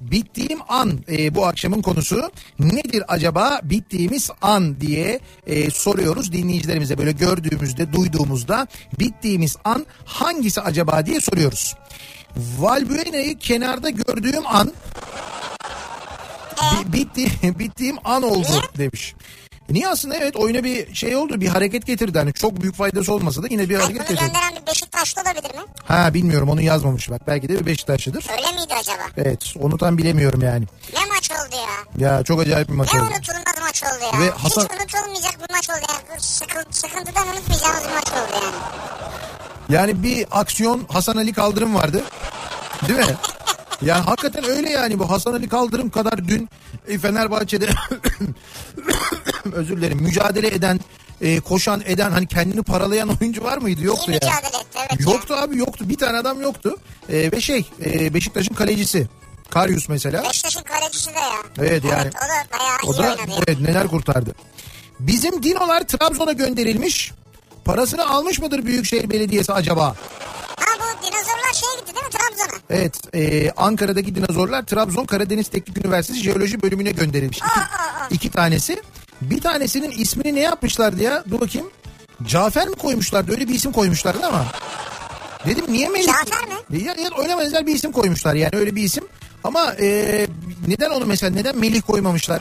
Bittiğim an bu akşamın konusu nedir acaba, bittiğimiz an diye soruyoruz dinleyicilerimize. Böyle gördüğümüzde, duyduğumuzda bittiğimiz an hangisi acaba diye soruyoruz. Valbuena'yı kenarda gördüğüm an bittiğim an oldu demiş. Niye aslında, evet, oyuna bir şey oldu, bir hareket getirdi. Hani çok büyük faydası olmasa da yine bir hareket getirdi. Bunu gönderen bir Beşiktaşlı olabilir mi? Ha, bilmiyorum, onu yazmamış bak, belki de bir Beşiktaşlıdır. Öyle miydi acaba? Evet, onu tam bilemiyorum yani. Ne maç oldu ya? Ya çok acayip bir maç oldu. Ne unutulmaz maç oldu ya. Ve Hasan... Hiç unutulmayacak bir maç oldu ya. Sıkıntıdan unutmayacağımız bir maç oldu yani. Yani bir aksiyon, Hasan Ali Kaldırım vardı. Değil mi? Ya hakikaten öyle yani, bu Hasan Ali Kaldırım kadar dün Fenerbahçe'de özür dilerim, mücadele eden, koşan eden, hani kendini paralayan oyuncu var mıydı? Yoktu ya. Evet yoktu ya. Abi yoktu. Bir tane adam yoktu. Ve Beşiktaş'ın kalecisi Karius mesela. Beşiktaş'ın kalecisi de ya. Evet yani. O da bayağı iyi oynadı. Evet, neler kurtardı. Bizim Dinolar Trabzon'a gönderilmiş. Parasını almış mıdır Büyükşehir Belediyesi acaba? Ha, bu dinozorlar gitti değil mi, Trabzon'a? Evet, Ankara'daki dinozorlar Trabzon Karadeniz Teknik Üniversitesi Jeoloji Bölümüne gönderilmiş. İki tanesi. Bir tanesinin ismini ne yapmışlardı ya? Dur bakayım. Cafer mi koymuşlardı? Öyle bir isim koymuşlardı ama. Dedim niye Melih? Cafer mi? Ya, öyle benzer bir isim koymuşlar yani, öyle bir isim. Ama neden onu mesela, neden Melih koymamışlar?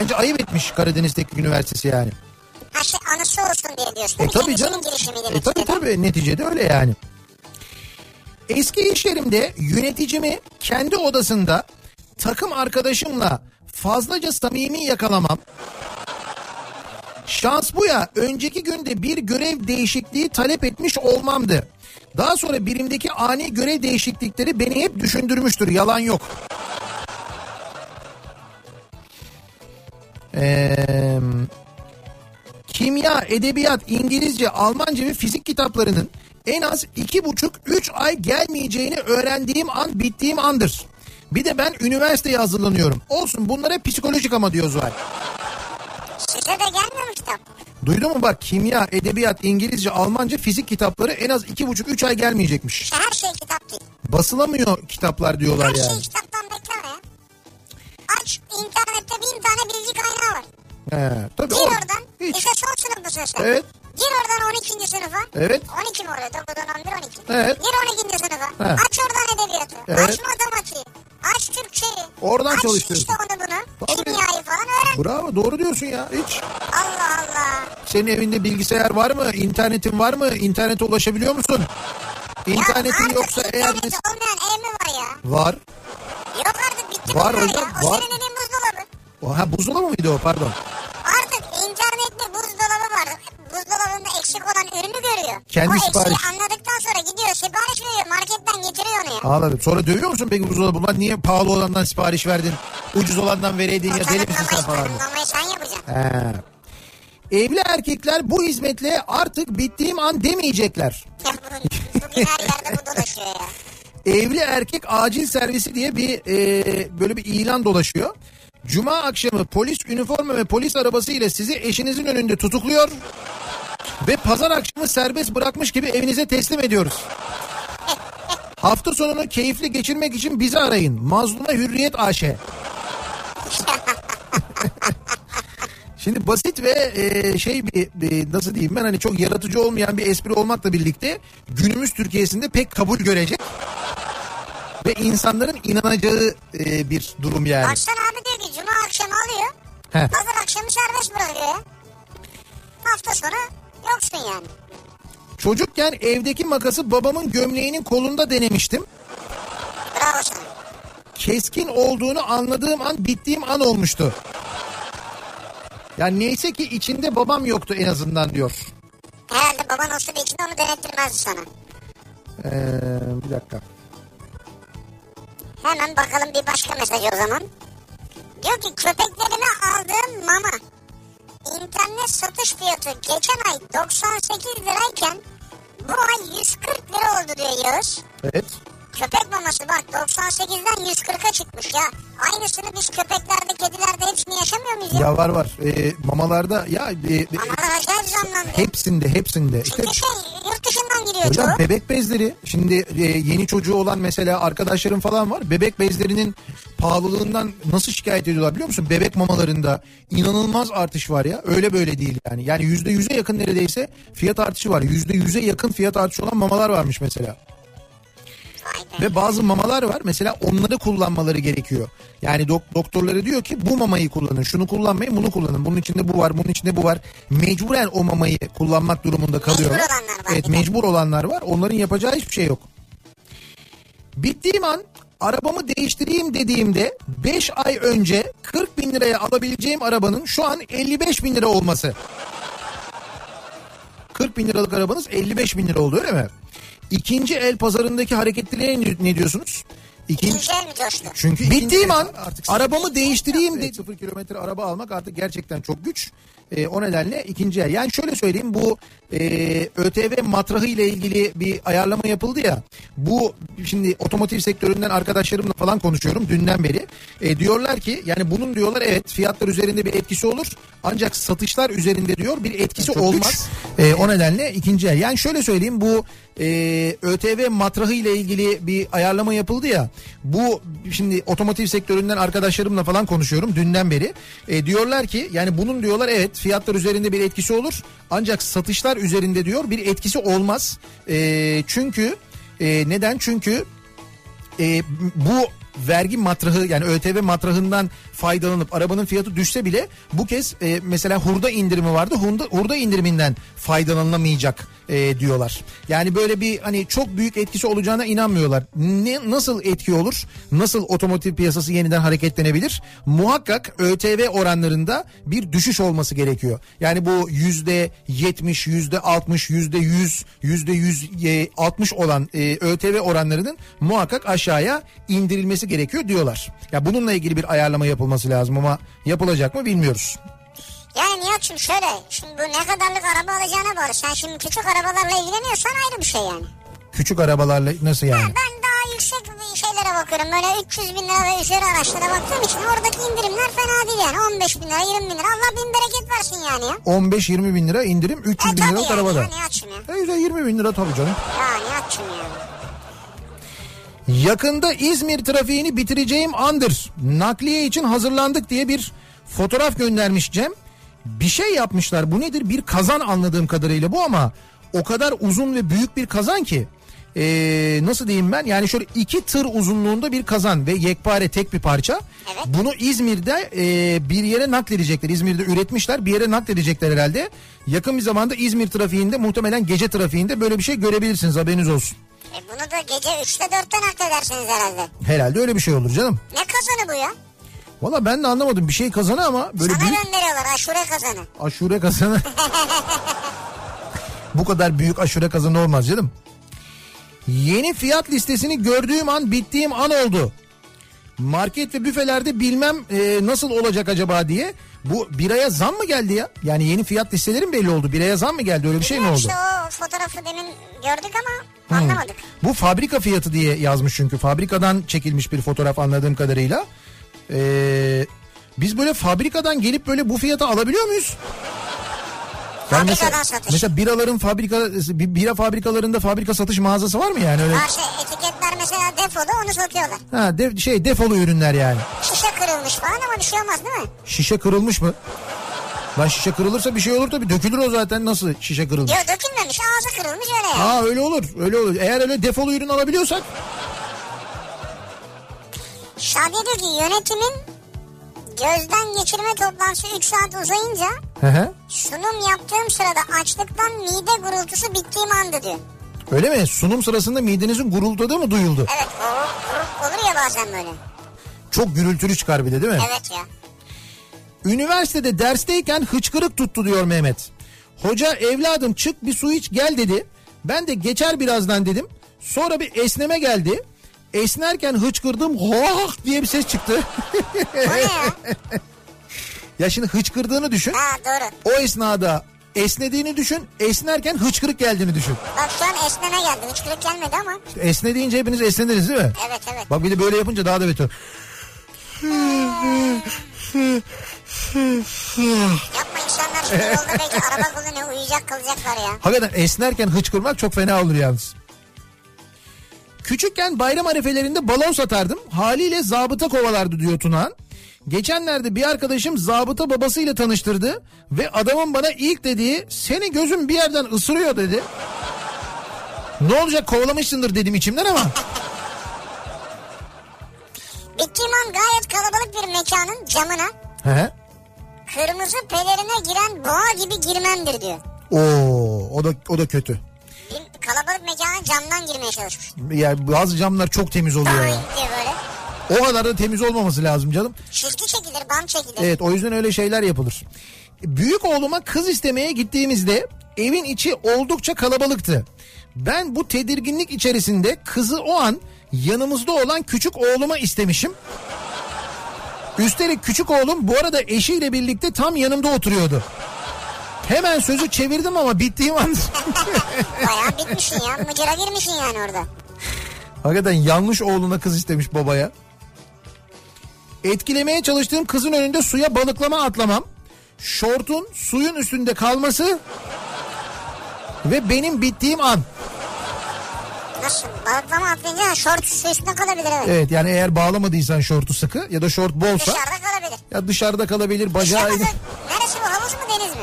Bence ayıp etmiş Karadeniz Teknik Üniversitesi yani. Her şey anısı olsun diye diyorsun. Tabii canım. Tabii neticede öyle yani. Eski iş yerimde yöneticimi kendi odasında takım arkadaşımla fazlaca samimi yakalamam. Şans bu ya, önceki günde bir görev değişikliği talep etmiş olmamdı. Daha sonra birimdeki ani görev değişiklikleri beni hep düşündürmüştür, yalan yok. Kimya, edebiyat, İngilizce, Almanca ve fizik kitaplarının en az 2,5-3 ay gelmeyeceğini öğrendiğim an bittiğim andır. Bir de ben üniversiteye hazırlanıyorum. Olsun, bunlara psikolojik ama diyor Zuhal. Size de gelmiyor kitap. Duydun mu bak, kimya, edebiyat, İngilizce, Almanca, fizik kitapları en az 2,5-3 ay gelmeyecekmiş. İşte her şey kitap değil. Basılamıyor kitaplar diyorlar yani. Her şey yani. Kitaptan bekleme ya. Aç, internette 1000 tane bilgi kaynağı var. Tabii. Gir oradan. İşte son sınıftasın sen. Evet. Gir oradan 12. sınıfa. Evet. 12 mi orada? 9, 10, 11, 12. Evet. Gir 12. sınıfa. Evet. Aç oradan edebiyatı. Evet. Aç matematiği. Aç Türkçeyi. Oradan çalıştırır. İşte onu bunu. Tabii. Kimyayı falan öğren. Bravo, doğru diyorsun ya. Hiç. Allah Allah. Senin evinde bilgisayar var mı? İnternetin var mı? İnternete ulaşabiliyor musun? İnternetin yoksa eğer... İnterneti olmayan ev mi var ya? Var. Yok artık, bitti var, bunlar hocam, ya. O var. Senin evin buzdolabı. Ha, buzdolabı mıydı o, pardon. Artık internette buzdolabı var. Buzdolabında eksik olan ürünü görüyor. Kendi o sipariş. Eksiği anladıktan sonra gidiyor, sipariş veriyor, marketten getiriyor onu ya. Ağladım. Sonra dövüyor musun peki buzdolabı? Ulan niye pahalı olandan sipariş verdin? Ucuz olandan vereydin ya, deli misin sen falan? Tanımlamayı sen yapacaksın. Evli erkekler bu hizmetle artık bittiğim an demeyecekler. Bugün her yerde bu dolaşıyor ya. Evli erkek acil servisi diye bir böyle bir ilan dolaşıyor. Cuma akşamı polis üniforma ve polis arabası ile sizi eşinizin önünde tutukluyor ve pazar akşamı serbest bırakmış gibi evinize teslim ediyoruz. Hafta sonunu keyifli geçirmek için bizi arayın. Mazluma Hürriyet AŞ. Şimdi basit ve nasıl diyeyim ben, hani çok yaratıcı olmayan bir espri olmakla birlikte günümüz Türkiye'sinde pek kabul görecek ve insanların inanacağı bir durum yani. Arslan abi diyor ki cuma akşamı alıyor, pazar akşamı serbest bırakıyor. Hafta sonu yoksun yani. Çocukken evdeki makası babamın gömleğinin kolunda denemiştim. Bravo sana. Keskin olduğunu anladığım an bittiğim an olmuştu. Yani neyse ki içinde babam yoktu en azından diyor. Herhalde baban olsa da içinde onu denettirmezdi sana. Bir dakika. Hemen bakalım bir başka mesaj o zaman. Diyor ki köpeklerime aldığım mama internet satış fiyatı geçen ay 98 lirayken bu ay 140 lira oldu diyor Yağız. Evet. Köpek maması bak 98'den 140'a çıkmış ya. Aynısını biz köpeklerde, kedilerde hepsini yaşamıyor muyuz? Ya var var. Mamalarda ya... Mamalar acayip zamlandı. Hepsinde. Çünkü yurt dışından giriyor. Hocam çoğu. Bebek bezleri. Şimdi yeni çocuğu olan mesela arkadaşlarım falan var. Bebek bezlerinin pahalılığından nasıl şikayet ediyorlar biliyor musun? Bebek mamalarında inanılmaz artış var ya. Öyle böyle değil yani. Yani %100'e yakın neredeyse fiyat artışı var. %100'e yakın fiyat artışı olan mamalar varmış mesela. Ve bazı mamalar var mesela, onları kullanmaları gerekiyor. Yani doktorları diyor ki bu mamayı kullanın, şunu kullanmayın, bunu kullanın. Bunun içinde bu var, bunun içinde bu var. Mecburen o mamayı kullanmak durumunda kalıyor. Mecbur olanlar var. Evet, mecbur olanlar var. Onların yapacağı hiçbir şey yok. Bittiğim an arabamı değiştireyim dediğimde 5 ay önce 40 bin liraya alabileceğim arabanın şu an 55 bin lira olması. 40 bin liralık arabanız 55 bin lira oldu, öyle mi? İkinci el pazarındaki hareketliliğe ne diyorsunuz? İkinci el mi coştu? Çünkü bittiğim an arabamı değiştireyim de 0 kilometre araba almak artık gerçekten çok güç. O nedenle ikinci el. Yani şöyle söyleyeyim, bu ÖTV matrahı ile ilgili bir ayarlama yapıldı ya. Bu şimdi otomotiv sektöründen arkadaşlarımla falan konuşuyorum dünden beri. Diyorlar ki yani bunun diyorlar evet fiyatlar üzerinde bir etkisi olur. Ancak satışlar üzerinde diyor bir etkisi olmaz. O nedenle ikinci el. Yani şöyle söyleyeyim, bu ÖTV matrahı ile ilgili bir ayarlama yapıldı ya. Bu şimdi otomotiv sektöründen arkadaşlarımla falan konuşuyorum dünden beri. Diyorlar ki yani bunun diyorlar evet fiyatlar üzerinde bir etkisi olur. Ancak satışlar üzerinde diyor bir etkisi olmaz. Çünkü neden? Çünkü bu vergi matrahı yani ÖTV matrahından faydalanıp arabanın fiyatı düşse bile bu kez mesela hurda indirimi vardı. Hurda indiriminden faydalanılamayacak diyorlar. Yani böyle bir hani çok büyük etkisi olacağına inanmıyorlar. Nasıl etki olur? Nasıl otomotiv piyasası yeniden hareketlenebilir? Muhakkak ÖTV oranlarında bir düşüş olması gerekiyor. Yani bu %70, %60, %100, %160 olan ÖTV oranlarının muhakkak aşağıya indirilmesi gerekiyor diyorlar. Ya bununla ilgili bir ayarlama yapılması lazım ama yapılacak mı bilmiyoruz. Yani Nihat'cığım şöyle, şimdi bu ne kadarlık araba alacağına bağlı. Sen şimdi küçük arabalarla ilgileniyorsan ayrı bir şey yani. Küçük arabalarla nasıl yani? Ya ben daha yüksek şeylere bakıyorum. Böyle 300 bin lira ve üzeri araçlara baktığım için oradaki indirimler fena değil yani. 15 bin lira, 20 bin lira. Allah bin bereket versin yani ya. 15-20 bin lira indirim 300 bin liralık yani, arabada. Nihat'cığım ya. 120 bin lira tabii canım. Ya Nihat'cığım ya. Yakında İzmir trafiğini bitireceğim andır. Nakliye için hazırlandık diye bir fotoğraf göndermiş Cem. Bir şey yapmışlar. Bu nedir? Bir kazan anladığım kadarıyla bu ama o kadar uzun ve büyük bir kazan ki. Nasıl diyeyim ben? Yani şöyle 2 tır uzunluğunda bir kazan ve yekpare tek bir parça. Evet. Bunu İzmir'de bir yere nakledecekler. İzmir'de üretmişler, bir yere nakledecekler herhalde. Yakın bir zamanda İzmir trafiğinde, muhtemelen gece trafiğinde böyle bir şey görebilirsiniz, haberiniz olsun. Bunu da gece 3'te 4'te nakledersiniz herhalde. Herhalde öyle bir şey olur canım. Ne kazanı bu ya? Valla ben de anlamadım, bir şey kazanı ama böyle sana büyük... gönderiyorlar aşure kazanı. Aşure kazanı. Bu kadar büyük aşure kazanı olmaz canım. Yeni fiyat listesini gördüğüm an bittiğim an oldu. Market ve büfelerde bilmem nasıl olacak acaba diye. Bu biraya zam mı geldi ya? Yani yeni fiyat listeleri mi belli oldu? Biraya zam mı geldi? Öyle bir şey mi oldu? İşte o fotoğrafı demin gördük ama anlamadık. Bu fabrika fiyatı diye yazmış çünkü. Fabrikadan çekilmiş bir fotoğraf anladığım kadarıyla. Biz böyle fabrikadan gelip böyle bu fiyata alabiliyor muyuz? Fabrikadan mesela, satış. Mesela biraların bira fabrikalarında fabrika satış mağazası var mı yani? Öyle... Her şey, etiketler mesela defoda, onu satıyorlar. Ha, defolu ürünler yani. Şişe kırılmış falan ama bir şey olmaz değil mi? Şişe kırılmış mı? Lan şişe kırılırsa bir şey olur tabii, dökülür o zaten, nasıl şişe kırılmış? Yok dökülmemiş, ağzı kırılmış öyle yani. Ha öyle olur. Eğer öyle defolu ürün alabiliyorsak. Şadiye diyor ki yönetimin... Gözden geçirme toplantısı 3 saat uzayınca sunum yaptığım sırada açlıktan mide gurultusu bittiğim andı diyor. Öyle mi? Sunum sırasında midenizin guruldadığı mı duyuldu? Evet. Olur ya bazen böyle. Çok gürültülü çıkar bir de değil mi? Evet ya. Üniversitede dersteyken hıçkırık tuttu diyor Mehmet. Hoca evladım çık bir su iç gel dedi. Ben de geçer birazdan dedim. Sonra bir esneme geldi. Esnerken hıçkırdım hoah diye bir ses çıktı. Ya şimdi hıçkırdığını düşün. Ha, doğru. O esnada esnediğini düşün. Esnerken hıçkırık geldiğini düşün. Bak şu an esneme geldi. Hıçkırık gelmedi ama. İşte esne deyince hepiniz esnediniz değil mi? Evet. Bak bir de böyle yapınca daha da beter. Yapma insanlar şimdi yolda belki araba kullanıyor, uyuyacak kalacaklar ya. Hakikaten esnerken hıçkırmak çok fena olur yalnız. Küçükken bayram arifelerinde balon satardım. Haliyle zabıta kovalardı diyor Tunağan. Geçenlerde bir arkadaşım zabıta babasıyla tanıştırdı. Ve adamın bana ilk dediği seni gözüm bir yerden ısırıyor dedi. Ne olacak kovalamışsındır dedim içimden ama. Bittiğim an gayet kalabalık bir mekanın camına kırmızı pelerine giren boğa gibi girmemdir diyor. Oo, o da kötü. Kalabalık mekana camdan girmeye çalışmış. Yani bazı camlar çok temiz oluyor. Daha iyi diye böyle. O kadar da temiz olmaması lazım canım. Çizgi çekilir, bam çekilir. Evet, o yüzden öyle şeyler yapılır. Büyük oğluma kız istemeye gittiğimizde evin içi oldukça kalabalıktı. Ben bu tedirginlik içerisinde kızı o an yanımızda olan küçük oğluma istemişim. Üstelik küçük oğlum bu arada eşiyle birlikte tam yanımda oturuyordu. Hemen sözü çevirdim ama bittiğim an. Bayağı bitmişsin ya. Mıcıra girmişsin yani orada. Hakikaten yanlış oğluna kız istemiş babaya. Etkilemeye çalıştığım kızın önünde suya balıklama atlamam. Şortun suyun üstünde kalması. Ve benim bittiğim an. Nasıl? Balıklama atlayınca şort su üstünde kalabilir evet. Evet yani eğer bağlamadıysan şortu sıkı ya da şort bolsa. Dışarıda kalabilir. Ya dışarıda kalabilir. Bacağı... Neresi bu? Havuz mu deniz mi?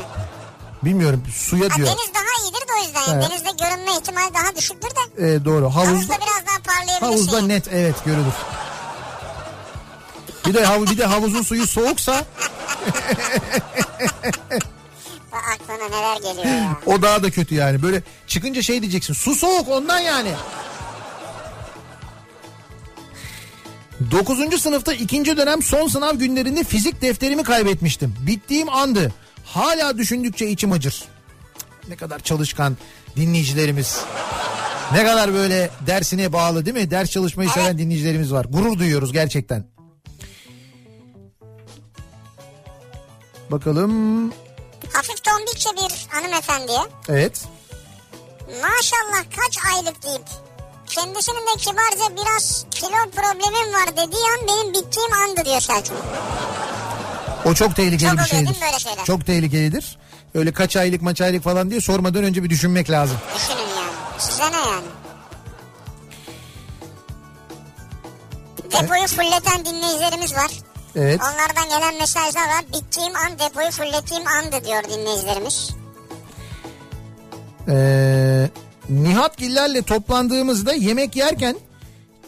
Bilmiyorum suya diyor. Deniz daha iyidir de o yüzden. Evet. Denizde görünme ihtimali daha düşüktür de. Doğru. Havuzda biraz daha parlayabilir. Havuzda net evet görülür. Bir de havuzun suyu soğuksa aklına neler geliyor ya. O daha da kötü yani. Böyle çıkınca şey diyeceksin. Su soğuk ondan yani. 9. sınıfta 2. dönem son sınav günlerinde fizik defterimi kaybetmiştim. Bittiğim andı. Hala düşündükçe içim acır. Ne kadar çalışkan dinleyicilerimiz. Ne kadar böyle dersine bağlı değil mi? Ders çalışmayı seven dinleyicilerimiz var. Gurur duyuyoruz gerçekten. Bakalım. Hafif tombikçe bir hanımefendiye. Evet. Maşallah kaç aylık deyip kendisinin de kibarca biraz kilo problemim var dediği an benim bittiğim andı diyor Selçuk. O çok tehlikeli çok bir şeydir. Çok tehlikelidir. Öyle kaç aylık maç aylık falan diye sormadan önce bir düşünmek lazım. Düşünün yani. Size ne yani? Depoyu fulleten dinleyicilerimiz var. Evet. Onlardan gelen mesajlar var. Bittiğim an depoyu fullettiğim andı diyor dinleyicilerimiz. Nihat Giller'le toplandığımızda yemek yerken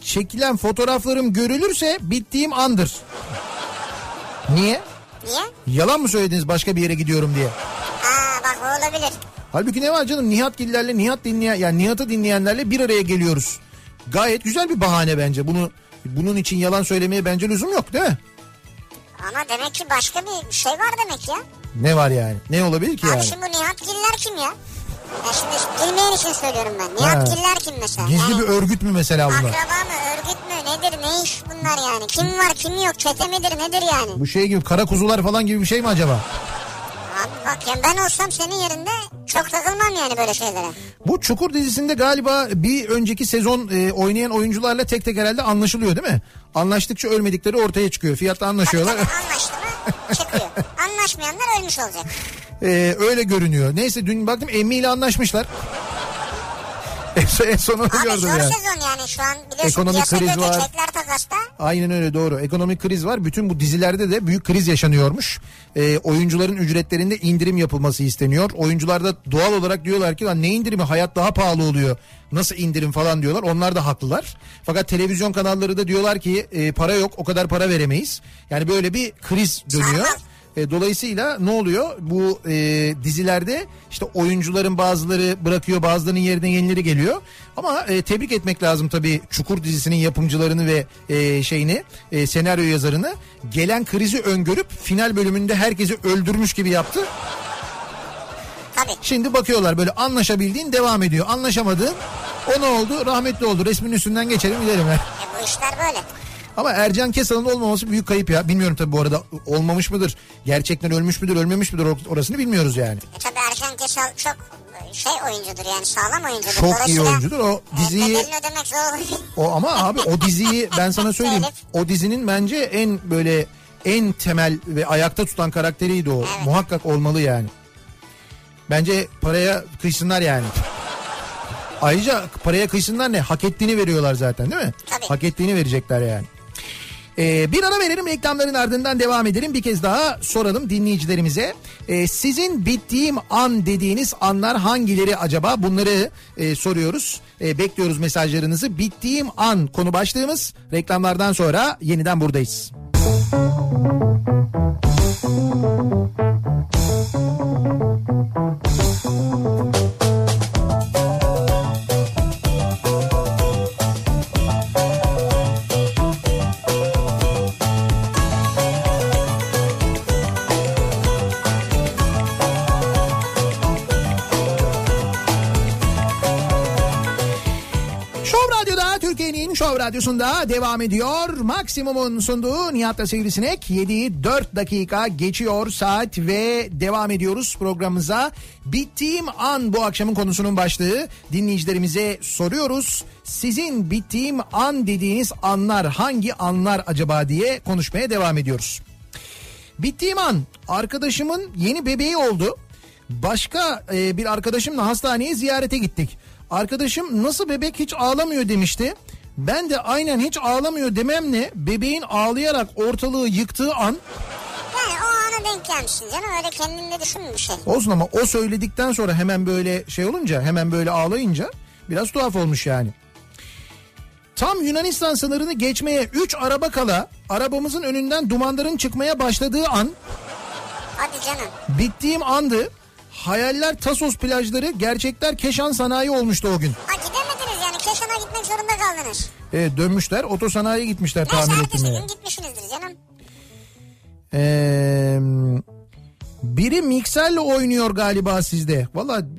çekilen fotoğraflarım görülürse bittiğim andır. Niye? Niye? Yalan mı söylediniz başka bir yere gidiyorum diye? Aa bak o olabilir. Halbuki ne var canım Nihat Giller'le Nihat'ı dinleyenlerle bir araya geliyoruz. Gayet güzel bir bahane bence. Bunun için yalan söylemeye bence lüzum yok değil mi? Ama demek ki başka bir şey var demek ya. Ne var yani? Ne olabilir ki abi yani? Abi şimdi bu Nihat Giller kim ya? Ya şimdi bilmeyen için söylüyorum ben. Nihat Giller kim mesela? Gizli yani, bir örgüt mü mesela bunlar? Akraba mı? Örgüt mü? Nedir? Ne iş bunlar yani? Kim var? Kim yok? Çete midir? Nedir yani? Bu şey gibi kara kuzular falan gibi bir şey mi acaba? Abi bak yani ben olsam senin yerinde çok takılmam yani böyle şeylere. Bu Çukur dizisinde galiba bir önceki sezon oynayan oyuncularla tek tek herhalde anlaşılıyor değil mi? Anlaştıkça ölmedikleri ortaya çıkıyor. Fiyatta anlaşıyorlar. Tabii anlaştı mı çıkıyor. Anlaşmayanlar ölmüş olacak. Öyle görünüyor. Neyse dün baktım Emmi ile anlaşmışlar. En son onu gördüm ya. Abi zor yani. Sezon yani şu an biliyorsun. Ekonomik kriz var. Çekler takasta. Aynen öyle doğru. Ekonomik kriz var. Bütün bu dizilerde de büyük kriz yaşanıyormuş. Oyuncuların ücretlerinde indirim yapılması isteniyor. Oyuncular da doğal olarak diyorlar ki lan ne indirimi hayat daha pahalı oluyor. Nasıl indirim falan diyorlar. Onlar da haklılar. Fakat televizyon kanalları da diyorlar ki para yok o kadar para veremeyiz. Yani böyle bir kriz dönüyor. Dolayısıyla ne oluyor? Bu dizilerde işte oyuncuların bazıları bırakıyor, bazılarının yerine yenileri geliyor. Ama tebrik etmek lazım tabii Çukur dizisinin yapımcılarını ve senaryo yazarını. Gelen krizi öngörüp final bölümünde herkesi öldürmüş gibi yaptı. Tabii. Şimdi bakıyorlar böyle anlaşabildiğin devam ediyor. Anlaşamadığın o ne oldu? Rahmetli oldu. Resmin üstünden geçelim gidelim. Bu işler böyle. Ama Ercan Kesal'ın olmaması büyük kayıp ya. Bilmiyorum tabii bu arada olmamış mıdır? Gerçekten ölmüş müdür, ölmemiş midir? Orasını bilmiyoruz yani. Tabii Ercan Kesal çok oyuncudur yani sağlam oyuncudur. Çok iyi oyuncudur. O diziyi ödemek zor. O ama abi o diziyi ben sana söyleyeyim. O dizinin bence en temel ve ayakta tutan karakteriydi o. Evet. Muhakkak olmalı yani. Bence paraya kıysınlar yani. Ayrıca paraya kıysınlar ne? Hak ettiğini veriyorlar zaten değil mi? Tabii. Hak ettiğini verecekler yani. Bir ara verelim reklamların ardından devam edelim. Bir kez daha soralım dinleyicilerimize. Sizin bittiğim an dediğiniz anlar hangileri acaba? Bunları soruyoruz. Bekliyoruz mesajlarınızı. Bittiğim an konu başlığımız. Reklamlardan sonra yeniden buradayız. Radyosunda devam ediyor. Maksimum'un sunduğu Nihat'la Sivrisinek 7:04 dakika geçiyor saat ve devam ediyoruz programımıza. Bittiğim an bu akşamın konusunun başlığı. Dinleyicilerimize soruyoruz. Sizin bittiğim an dediğiniz anlar hangi anlar acaba diye konuşmaya devam ediyoruz. Bittiğim an arkadaşımın yeni bebeği oldu. Başka bir arkadaşımla hastaneye ziyarete gittik. Arkadaşım nasıl bebek hiç ağlamıyor demişti. Ben de aynen hiç ağlamıyor dememle bebeğin ağlayarak ortalığı yıktığı an... Yani o ana denk gelmişsin canım öyle kendinde düşünme bir şey. Olsun ama o söyledikten sonra hemen böyle ağlayınca biraz tuhaf olmuş yani. Tam Yunanistan sınırını geçmeye 3 araba kala arabamızın önünden dumanların çıkmaya başladığı an... Hadi canım. Bittiğim andı. Hayaller Tasos plajları, gerçekler Keşan sanayi olmuştu o gün. Ha, gidemediniz yani, Keşan'a gitmek zorunda kaldınız. Evet, dönmüşler otosanayiye gitmişler tahmin ettim. Neyse, herkese gün gitmişsinizdir canım. Biri mikserle oynuyor galiba sizde. Valla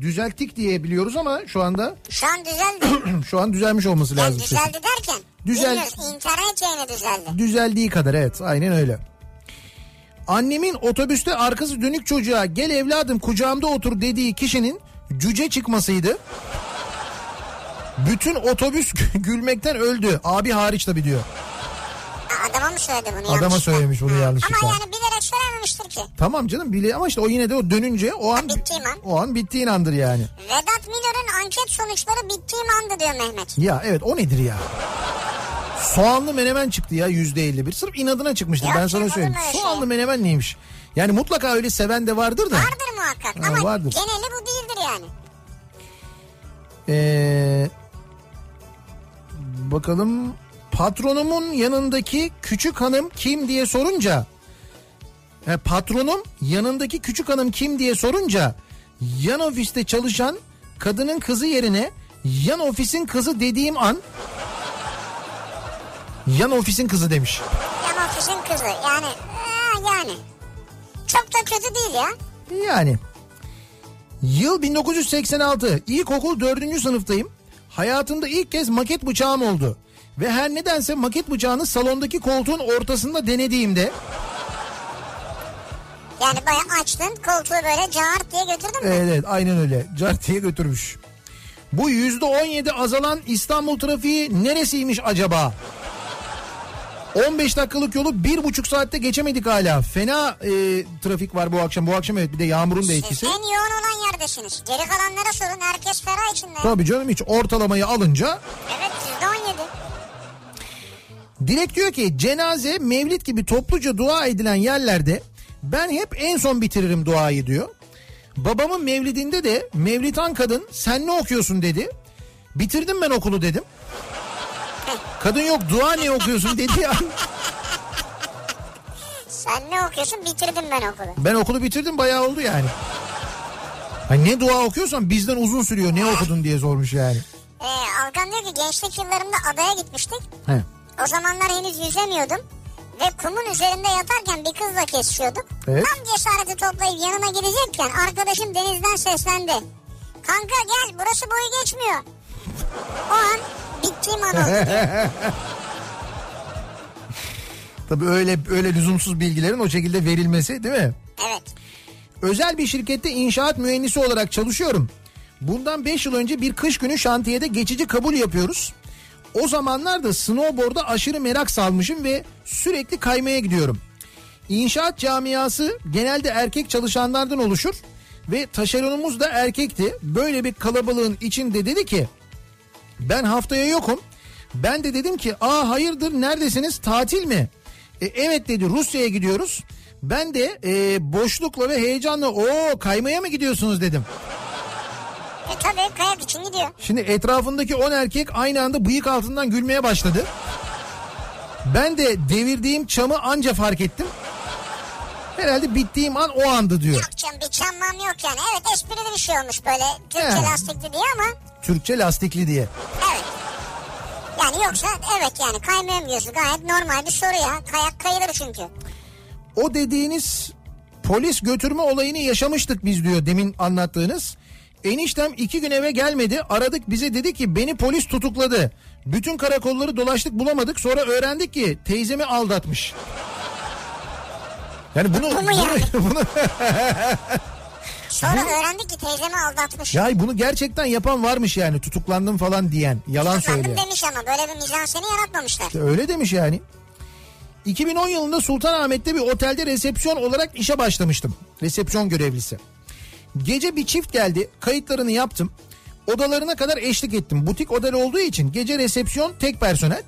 düzelttik diye biliyoruz ama şu anda... Şu an düzeldi. Şu an düzelmiş olması lazım. Yani düzeldi kesin. Derken? Bilmiyoruz, internet yayını düzeldi. Düzeldiği kadar, evet, aynen öyle. Annemin otobüste arkası dönük çocuğa gel evladım kucağımda otur dediği kişinin cüce çıkmasıydı. Bütün otobüs gülmekten öldü. Abi hariç tabii diyor. Adama mı söyledi bunu yanlışlıkla? Adama söylemiş bunu yanlışlıkla. Ama yani bilerek söylememiştir ki. Tamam canım bile, ama işte o yine de o dönünce o an, o an bittiğin andır yani. Vedat Milor'un anket sonuçları bittiğim andı diyor Mehmet. Ya evet, o nedir ya? Soğanlı menemen çıktı ya %51. Sırf inadına çıkmıştı. Ben sana söyleyeyim. Soğanlı menemen neymiş? Yani mutlaka öyle seven de vardır da. Vardır muhakkak ama vardır. Geneli bu değildir yani. Bakalım, patronumun yanındaki küçük hanım kim diye sorunca. Patronum yanındaki küçük hanım kim diye sorunca yan ofiste çalışan kadının kızı yerine yan ofisin kızı dediğim an... Yan ofisin kızı demiş. Yan ofisin kızı yani yani çok da kötü değil ya. Yani yıl 1986, ilkokul 4. sınıftayım. Hayatımda ilk kez maket bıçağım oldu. Ve her nedense maket bıçağını salondaki koltuğun ortasında denediğimde... Yani bayağı açtın koltuğu böyle cart diye götürdün mü? Evet aynen öyle, cart diye götürmüş. Bu %17 azalan İstanbul trafiği neresiymiş acaba? 15 dakikalık yolu 1,5 saatte geçemedik hala. Fena trafik var bu akşam. Bu akşam evet, bir de yağmurun da etkisi. Siz en yoğun olan yerdesiniz. Geri kalanlara sorun, herkes ferah içinde. Tabii canım, hiç ortalamayı alınca. Evet, %17. Dilek diyor ki cenaze, mevlid gibi topluca dua edilen yerlerde ben hep en son bitiririm duayı diyor. Babamın mevlidinde de mevlitan kadın sen ne okuyorsun dedi. Bitirdim ben okulu dedim. Kadın yok dua ne okuyorsun dedi ya. Sen ne okuyorsun, bitirdim ben okulu. Ben okulu bitirdim, bayağı oldu yani. Hani ne dua okuyorsan bizden uzun sürüyor, ne okudun diye sormuş yani. Alkan diyor ki gençlik yıllarımda adaya gitmiştik. He. O zamanlar henüz yüzemiyordum. Ve kumun üzerinde yatarken bir kızla kesişiyorduk. Evet. Tam cesareti toplayıp yanına girecekken arkadaşım denizden seslendi. Kanka gel, burası boyu geçmiyor. O an... Bittiğim an oldu. Tabii öyle lüzumsuz bilgilerin o şekilde verilmesi değil mi? Evet. Özel bir şirkette inşaat mühendisi olarak çalışıyorum. Bundan 5 yıl önce bir kış günü şantiyede geçici kabul yapıyoruz. O zamanlarda snowboard'a aşırı merak salmışım ve sürekli kaymaya gidiyorum. İnşaat camiası genelde erkek çalışanlardan oluşur ve taşeronumuz da erkekti. Böyle bir kalabalığın içinde dedi ki ben haftaya yokum. Ben de dedim ki aa hayırdır, neredesiniz, tatil mi? Evet dedi, Rusya'ya gidiyoruz. Ben de boşlukla ve heyecanla kaymaya mı gidiyorsunuz dedim. Tabii kayak için gidiyor. Şimdi etrafındaki 10 erkek aynı anda bıyık altından gülmeye başladı. Ben de devirdiğim çamı anca fark ettim. Herhalde bittiğim an o andı diyor. Yok canım, bir çammam yok yani. Evet, esprili bir şey olmuş böyle Türkçe lastikli diye ama. Türkçe lastikli diye. Evet. Yani yoksa evet yani kaymıyorum diyorsun, gayet normal bir soru ya. Kayak kayılır çünkü. O dediğiniz polis götürme olayını yaşamıştık biz diyor, demin anlattığınız. Eniştem 2 gün eve gelmedi, aradık, bize dedi ki beni polis tutukladı. Bütün karakolları dolaştık, bulamadık, sonra öğrendik ki teyzemi aldatmış. Yani bunu sonra öğrendik ki teyzemi aldatmış. Ya bunu gerçekten yapan varmış yani, tutuklandım falan diyen, yalan söylüyor. Tutuklandım demiş ama böyle bir mizanseni yaratmamışlar. İşte öyle demiş yani. 2010 yılında Sultanahmet'te bir otelde resepsiyon olarak işe başlamıştım. Resepsiyon görevlisi. Gece bir çift geldi, kayıtlarını yaptım. Odalarına kadar eşlik ettim. Butik otel olduğu için gece resepsiyon tek personel.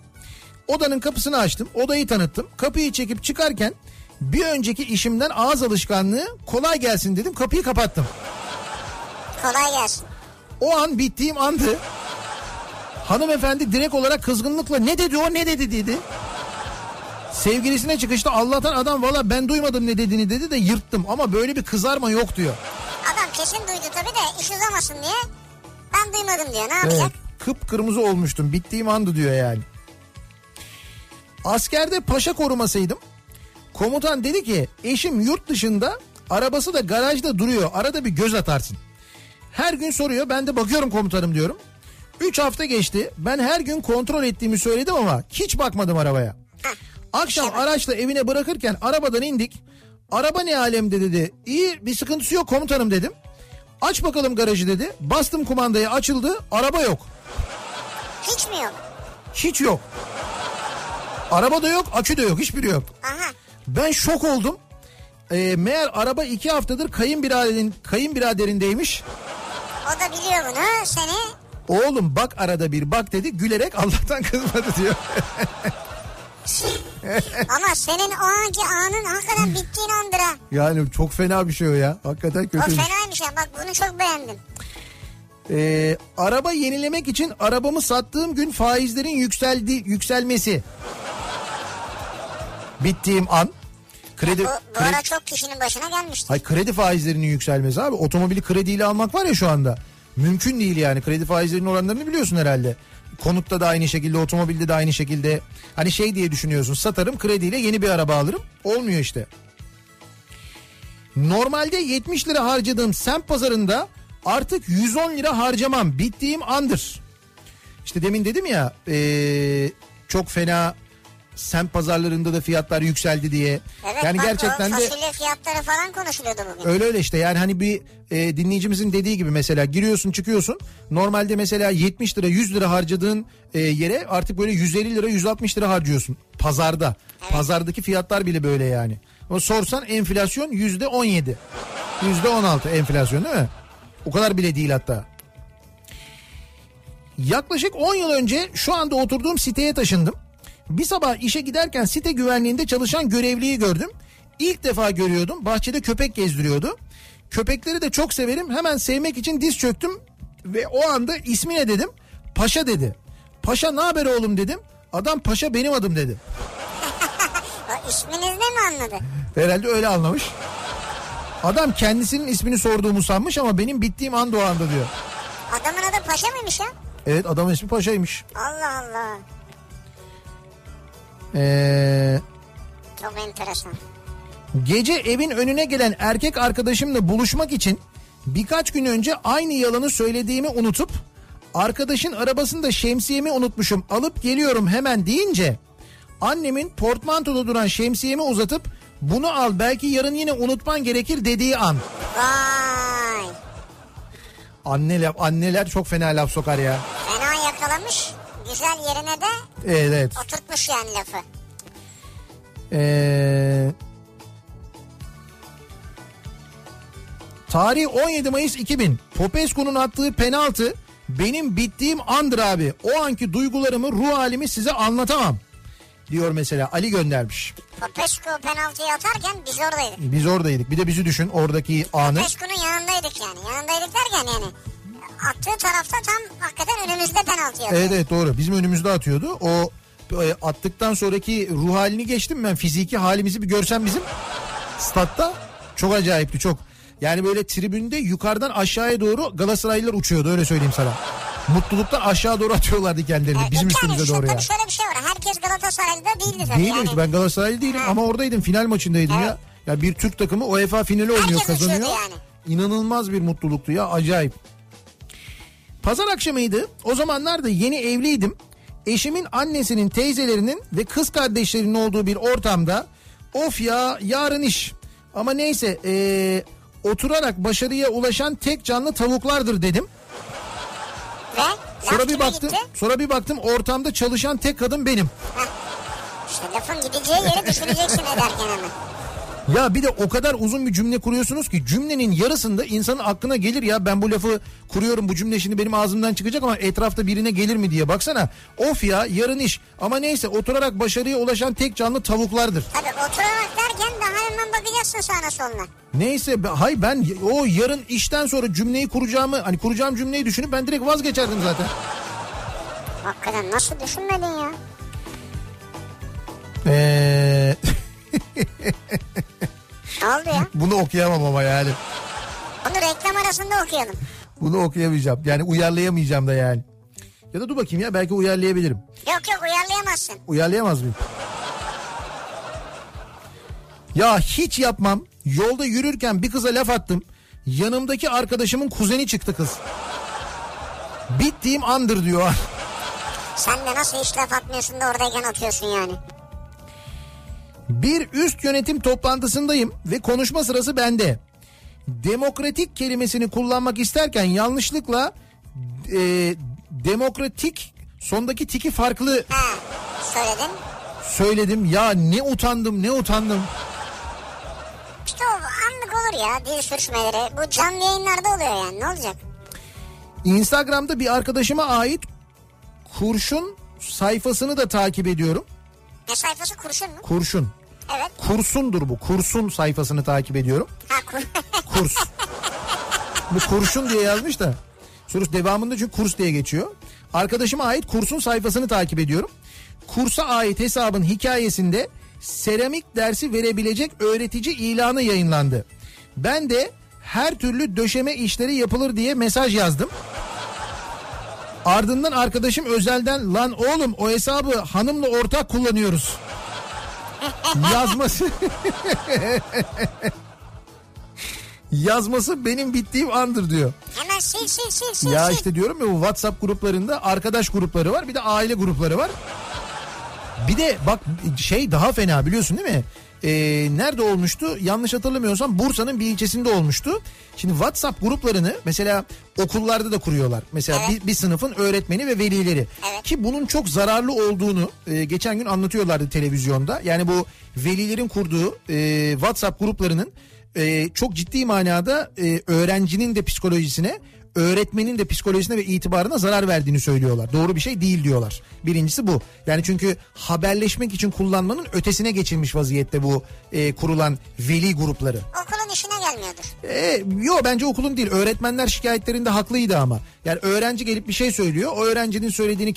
Odanın kapısını açtım, odayı tanıttım. Kapıyı çekip çıkarken bir önceki işimden ağız alışkanlığı kolay gelsin dedim, kapıyı kapattım. Kolay gelsin. O an bittiğim andı. Hanımefendi direkt olarak kızgınlıkla ne dedi. Sevgilisine çıkışta Allah'tan adam valla ben duymadım ne dediğini dedi de yırttım ama böyle bir kızarma yok diyor. Adam kesin duydu tabii de iş uzamasın diye ben duymadım diyor, ne yapacak? Evet, kıpkırmızı olmuştum bittiğim andı diyor yani. Askerde paşa korumasıydım. Komutan dedi ki eşim yurt dışında, arabası da garajda duruyor, arada bir göz atarsın. Her gün soruyor, ben de bakıyorum komutanım diyorum. 3 hafta geçti, ben her gün kontrol ettiğimi söyledim ama hiç bakmadım arabaya. Akşam araçla evine bırakırken arabadan indik. Araba ne alemde dedi. İyi, bir sıkıntısı yok komutanım dedim. Aç bakalım garajı dedi. Bastım kumandaya, açıldı, araba yok. Hiç mi yok? Hiç yok. Araba da yok, akü de yok, hiçbiri yok. Aha. Ben şok oldum. Meğer araba 2 haftadır kayınbiraderindeymiş. O da biliyor bunu seni. Oğlum bak arada bir bak dedi, gülerek Allah'tan kızmadı diyor. Ama senin o anki anın hakikaten bittiğin andır ha. Yani çok fena bir şey o ya. Hakikaten kötü. O fenaymış ya, bak bunu çok beğendim. Araba yenilemek için arabamı sattığım gün faizlerin yükselmesi. Bittiğim an. Bu ara çok kişinin başına gelmişti. Ay, kredi faizlerinin yükselmesi abi. Otomobili krediyle almak var ya şu anda. Mümkün değil yani, kredi faizlerinin oranlarını biliyorsun herhalde. Konutta da aynı şekilde, otomobilde de aynı şekilde. Hani şey diye düşünüyorsun, satarım krediyle yeni bir araba alırım. Olmuyor işte. Normalde 70 lira harcadığım semt pazarında artık 110 lira harcamam. Bittiğim andır. İşte demin dedim ya çok fena semt pazarlarında da fiyatlar yükseldi diye. Evet, yani bak, gerçekten de fasulye fiyatları falan konuşuluyordu bugün. Öyle işte yani hani bir dinleyicimizin dediği gibi mesela giriyorsun çıkıyorsun. Normalde mesela 70 lira 100 lira harcadığın yere artık böyle 150 lira 160 lira harcıyorsun pazarda. Evet. Pazardaki fiyatlar bile böyle yani. Ama sorsan enflasyon %17. %16 enflasyon değil mi? O kadar bile değil hatta. Yaklaşık 10 yıl önce şu anda oturduğum siteye taşındım. Bir sabah işe giderken site güvenliğinde çalışan görevliyi gördüm. İlk defa görüyordum. Bahçede köpek gezdiriyordu. Köpekleri de çok severim. Hemen sevmek için diz çöktüm ve o anda ismi ne dedim. Paşa dedi. Paşa ne haber oğlum dedim. Adam paşa benim adım dedi. İsminiz ne mi anladı? Herhalde öyle anlamış. Adam kendisinin ismini sorduğumu sanmış ama benim bittiğim anda o anda diyor. Adamın adı paşa mıymış ya? Evet, adamın ismi paşaymış. Allah Allah. Çok enteresan. Gece evin önüne gelen erkek arkadaşımla buluşmak için birkaç gün önce aynı yalanı söylediğimi unutup arkadaşın arabasında şemsiyemi unutmuşum, alıp geliyorum hemen deyince annemin portmantoda duran şemsiyemi uzatıp bunu al belki yarın yine unutman gerekir dediği an. Vay. Anneler çok fena laf sokar ya. Fena yakalamış. Güzel yerine de evet. Oturtmuş yani lafı. Tarih 17 Mayıs 2000. Popescu'nun attığı penaltı benim bittiğim andır abi. O anki duygularımı, ruh halimi size anlatamam. Diyor mesela Ali göndermiş. Popescu penaltıyı atarken biz oradaydık. Biz oradaydık. Bir de bizi düşün oradaki anı. Popescu'nun yanındaydık yani. Yanındaydık derken yani. Attığı tarafta tam hakikaten önümüzde penaltı yapıyor. Evet doğru, bizim önümüzde atıyordu. O attıktan sonraki ruh halini geçtim ben, fiziki halimizi bir görsen bizim statta çok acayipti çok. Yani böyle tribünde yukarıdan aşağıya doğru Galatasaraylılar uçuyordu, öyle söyleyeyim sana. Mutluluktan aşağı doğru atıyorlardı kendilerini bizim üstümüze doğru ya. Yani şöyle bir şey var, herkes Galatasaraylı'da değildi tabii. Değilmiş yani. Ben Galatasaraylı değilim ama oradaydım, final maçındaydım evet. Ya bir Türk takımı UEFA finali oynuyor, herkes kazanıyor. Yani. İnanılmaz bir mutluluktu ya, acayip. Pazar akşamıydı. O zamanlar da yeni evliydim. Eşimin annesinin, teyzelerinin ve kız kardeşlerinin olduğu bir ortamda of ya yarın iş. Ama neyse oturarak başarıya ulaşan tek canlı tavuklardır dedim. Ve sonra bir baktım ortamda çalışan tek kadın benim. İşte lafın gideceği yeri düşüneceksin ederken hemen. Ya bir de o kadar uzun bir cümle kuruyorsunuz ki cümlenin yarısında insanın aklına gelir ya ben bu lafı kuruyorum, bu cümle şimdi benim ağzımdan çıkacak ama etrafta birine gelir mi diye baksana. Of ya yarın iş ama neyse oturarak başarıya ulaşan tek canlı tavuklardır. Tabii oturarak derken daha hemen bakacaksın sağına soluna. Neyse hay ben o yarın işten sonra cümleyi kuracağım cümleyi düşünüp ben direkt vazgeçerdim zaten. Hakikaten nasıl düşünmedin ya? Ne oldu ya? Bunu okuyamam ama yani. Bunu reklam arasında okuyalım. Bunu okuyamayacağım. Yani uyarlayamayacağım da yani. Ya da dur bakayım ya, belki uyarlayabilirim. Yok yok, uyarlayamazsın. Uyarlayamaz mıyım? Ya hiç yapmam. Yolda yürürken bir kıza laf attım. Yanımdaki arkadaşımın kuzeni çıktı kız. Bittiğim andır diyor. Sen de nasıl hiç laf atmıyorsun da oradayken atıyorsun yani. Bir üst yönetim toplantısındayım ve konuşma sırası bende. Demokratik kelimesini kullanmak isterken yanlışlıkla demokratik sondaki tiki farklı. Ha, söyledim ya, ne utandım. İşte o anlık olur ya, dil sürçmeleri. Bu canlı yayınlarda oluyor yani, ne olacak? Instagram'da bir arkadaşıma ait kurşun sayfasını da takip ediyorum. Ne sayfası, kurşun mu? Kurşun. Evet. Kursundur bu. Kursun sayfasını takip ediyorum. Ha, kurs. Bu kurşun diye yazmış da. Sorusu devamında çünkü kurs diye geçiyor. Arkadaşıma ait kursun sayfasını takip ediyorum. Kursa ait hesabın hikayesinde seramik dersi verebilecek öğretici ilanı yayınlandı. Ben de her türlü döşeme işleri yapılır diye mesaj yazdım. Ardından arkadaşım özelden "Lan oğlum, o hesabı hanımla ortak kullanıyoruz" yazması benim bittiğim andır diyor. Hemen sil. Ya işte diyorum ya, bu WhatsApp gruplarında arkadaş grupları var, bir de aile grupları var. Bir de bak şey daha fena, biliyorsun değil mi? Nerede olmuştu? Yanlış hatırlamıyorsam Bursa'nın bir ilçesinde olmuştu. Şimdi WhatsApp gruplarını mesela okullarda da kuruyorlar. Mesela evet. bir sınıfın öğretmeni ve velileri. Evet. Ki bunun çok zararlı olduğunu geçen gün anlatıyorlardı televizyonda. Yani bu velilerin kurduğu WhatsApp gruplarının çok ciddi manada öğrencinin de psikolojisine, öğretmenin de psikolojisine ve itibarına zarar verdiğini söylüyorlar. Doğru bir şey değil diyorlar. Birincisi bu. Yani çünkü haberleşmek için kullanmanın ötesine geçilmiş vaziyette bu kurulan veli grupları. Okulun işine gelmiyordur. Yok bence okulun değil. Öğretmenler şikayetlerinde haklıydı ama. Yani öğrenci gelip bir şey söylüyor. O öğrencinin söylediğini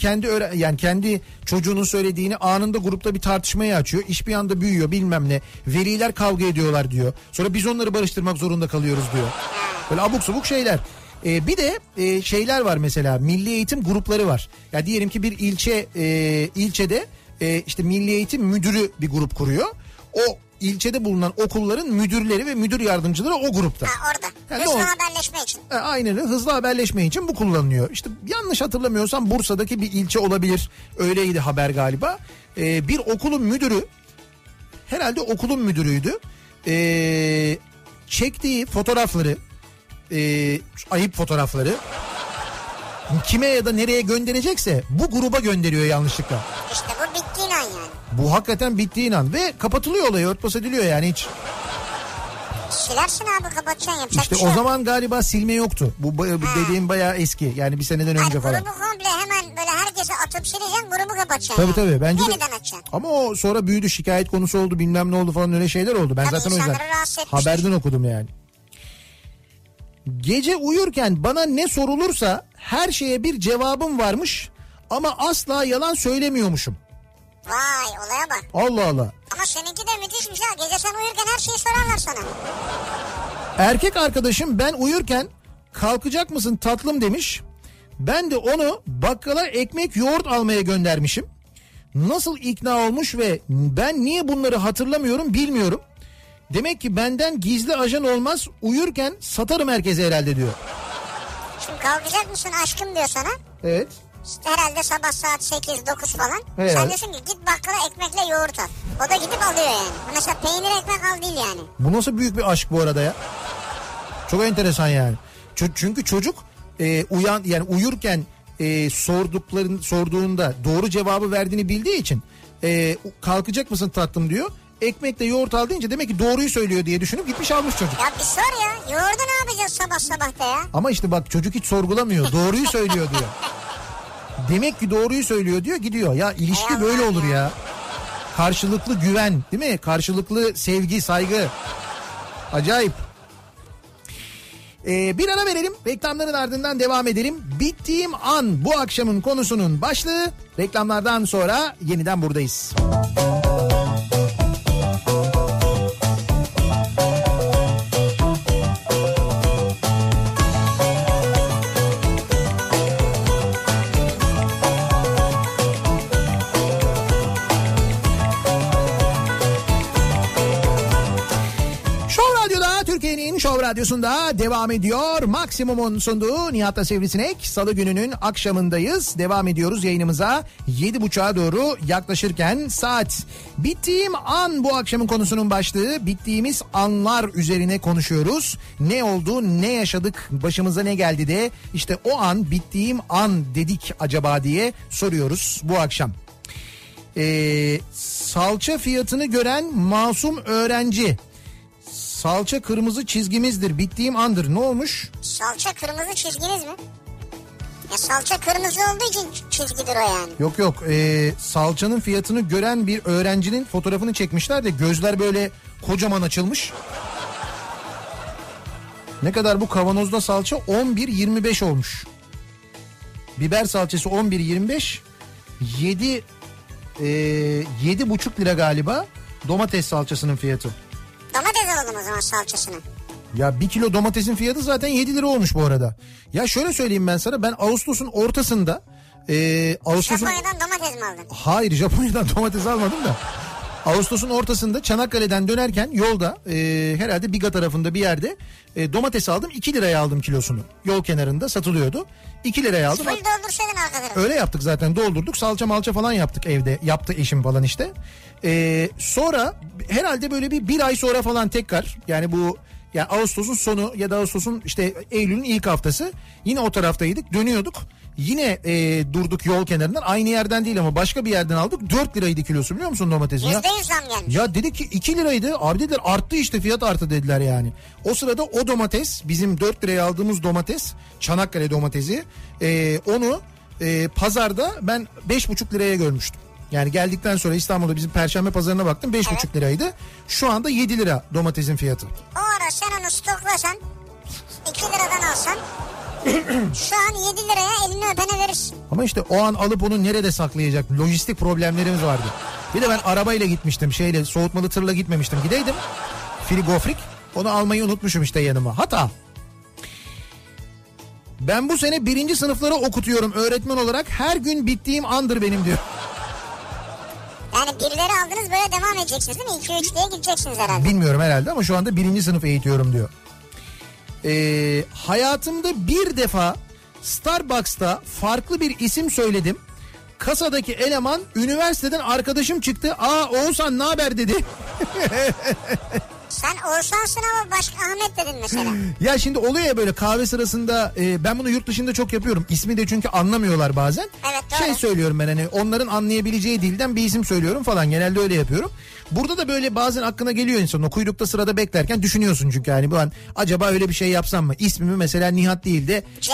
kendi çocuğunun söylediğini anında grupta bir tartışmaya açıyor. İş bir anda büyüyor bilmem ne. Veliler kavga ediyorlar diyor. Sonra biz onları barıştırmak zorunda kalıyoruz diyor. Böyle abuk subuk şeyler. Bir de şeyler var mesela, milli eğitim grupları var. Ya diyelim ki bir ilçede işte milli eğitim müdürü bir grup kuruyor. O ilçede bulunan okulların müdürleri ve müdür yardımcıları o grupta. Ha, orada. Yani hızlı haberleşme için. Aynen, hızlı haberleşme için bu kullanılıyor. İşte yanlış hatırlamıyorsam Bursa'daki bir ilçe olabilir. Öyleydi haber galiba. Bir okulun müdürü, herhalde okulun müdürüydü. Çektiği fotoğrafları, ayıp fotoğrafları kime ya da nereye gönderecekse bu gruba gönderiyor yanlışlıkla. İşte bu bittiğin an yani. Bu hakikaten bittiğin an ve kapatılıyor olay, örtbas ediliyor yani hiç. Silersin abi, kapatacaksın, yapacak İşte o zaman galiba silme yoktu. Bu dediğim bayağı eski yani, bir seneden önce falan. Grubu komple hemen böyle herkese atıp sileceksin, grubu kapatacaksın. Tabii. Bence yeniden açacaksın. Ama o sonra büyüdü, şikayet konusu oldu, bilmem ne oldu falan, öyle şeyler oldu. Ben tabii zaten o yüzden haberden okudum yani. Gece uyurken bana ne sorulursa her şeye bir cevabım varmış ama asla yalan söylemiyormuşum. Vay, olaya bak. Allah Allah. Ama seninki de müthişmiş ha, gece sen uyurken her şeyi sorarlar sana. Erkek arkadaşım ben uyurken "Kalkacak mısın tatlım?" demiş. Ben de onu bakkala ekmek yoğurt almaya göndermişim. Nasıl ikna olmuş ve ben niye bunları hatırlamıyorum bilmiyorum. Demek ki benden gizli ajan olmaz, uyurken satarım herkese herhalde diyor. Şimdi kalkacak mısın aşkım diyor sana. Evet. İşte herhalde sabah saat 8-9 falan. Evet. Sen diyorsun ki git bakkala ekmekle yoğurt al. O da gidip alıyor yani. Bu nasıl peynir ekmek al değil yani. Bu nasıl büyük bir aşk bu arada ya. Çok enteresan yani. Çünkü çocuk uyurken sorduğunda doğru cevabı verdiğini bildiği için kalkacak mısın tatlım diyor. Ekmekle yoğurt al deyince demek ki doğruyu söylüyor diye düşünüp gitmiş almış çocuk. Ya bir sor ya. Yoğurdu ne yapacağız sabah sabah da ya? Ama işte bak, çocuk hiç sorgulamıyor. Doğruyu söylüyor diyor. Demek ki doğruyu söylüyor diyor, gidiyor. Ya ilişki böyle olur ya. Karşılıklı güven değil mi? Karşılıklı sevgi, saygı. Acayip. Bir ara verelim, reklamların ardından devam edelim. Bittiğim an bu akşamın konusunun başlığı. Reklamlardan sonra yeniden buradayız. Show Radyosu'nda devam ediyor. Maksimum'un sunduğu Nihat'la Sivrisinek. Salı gününün akşamındayız. Devam ediyoruz yayınımıza. 7.30'a doğru yaklaşırken saat. Bittiğim an bu akşamın konusunun başlığı. Bittiğimiz anlar üzerine konuşuyoruz. Ne oldu, ne yaşadık, başımıza ne geldi de işte o an, bittiğim an dedik acaba diye soruyoruz bu akşam. Salça fiyatını gören masum öğrenci. Salça kırmızı çizgimizdir, bittiğim andır. Ne olmuş? Salça kırmızı çizginiz mi? Ya salça kırmızı olduğu için çizgidir o yani. Yok yok, salçanın fiyatını gören bir öğrencinin fotoğrafını çekmişler de gözler böyle kocaman açılmış. Ne kadar bu kavanozda salça? 11.25 olmuş. Biber salçası 11.25. 7,5 lira galiba domates salçasının fiyatı. Domates alalım o zaman salçasını. Ya bir kilo domatesin fiyatı zaten 7 lira olmuş bu arada. Ya şöyle söyleyeyim ben sana, ben Ağustos'un ortasında... Japonya'dan domates mi aldın? Hayır, Japonya'dan domates almadım da. Ağustos'un ortasında Çanakkale'den dönerken yolda herhalde Biga tarafında bir yerde domates aldım. 2 liraya aldım kilosunu. Yol kenarında satılıyordu. 2 liraya aldım. Full doldursaydın arkadaşlar. Öyle yaptık zaten, doldurduk. Salça malça falan yaptık evde. Yaptı eşim falan işte. Sonra herhalde böyle bir ay sonra falan tekrar, yani bu yani Ağustos'un sonu ya da Ağustos'un işte Eylül'ün ilk haftası, yine o taraftaydık, dönüyorduk. Yine durduk yol kenarından, aynı yerden değil ama başka bir yerden aldık. 4 liraydı kilosu, biliyor musun domatesin? Ya. %100 zam gelmiş. Ya dedik ki 2 liraydı. Abi dediler arttı işte, fiyat arttı dediler yani. O sırada o domates, bizim 4 liraya aldığımız domates, Çanakkale domatesi, onu pazarda ben 5,5 liraya görmüştüm. Yani geldikten sonra İstanbul'da bizim Perşembe pazarına baktım, 5,5 evet. liraydı. Şu anda 7 lira domatesin fiyatı. O ara sen onu stoklasan, 2 liradan alsan... Şu an 7 liraya elini öpene verirsin. Ama işte o an alıp onu nerede saklayacak? Lojistik problemlerimiz vardı. Bir de ben arabayla gitmiştim, soğutmalı tırla gitmemiştim. Gideydim, frigofrik, onu almayı unutmuşum işte yanıma. Hata. Ben bu sene 1. sınıfları okutuyorum öğretmen olarak. Her gün bittiğim andır benim diyor. Yani birileri aldınız, böyle devam edeceksiniz değil mi? 2-3 diye gideceksiniz herhalde. Bilmiyorum herhalde, ama şu anda 1. sınıf eğitiyorum diyor. Hayatımda bir defa Starbucks'ta farklı bir isim söyledim. Kasadaki eleman üniversiteden arkadaşım çıktı. "Aa Oğuzhan, ne haber?" dedi. Sen Oğuzhan'sın ama başka Ahmet dedin mesela. Ya şimdi oluyor ya böyle kahve sırasında, ben bunu yurt dışında çok yapıyorum. İsmi de çünkü anlamıyorlar bazen. Evet, doğru. Söylüyorum ben, hani onların anlayabileceği dilden bir isim söylüyorum falan, genelde öyle yapıyorum. Burada da böyle bazen aklına geliyor insan, o kuyrukta sırada beklerken düşünüyorsun çünkü yani bu an acaba öyle bir şey yapsam mı? İsmimi mesela Nihat değil de işte,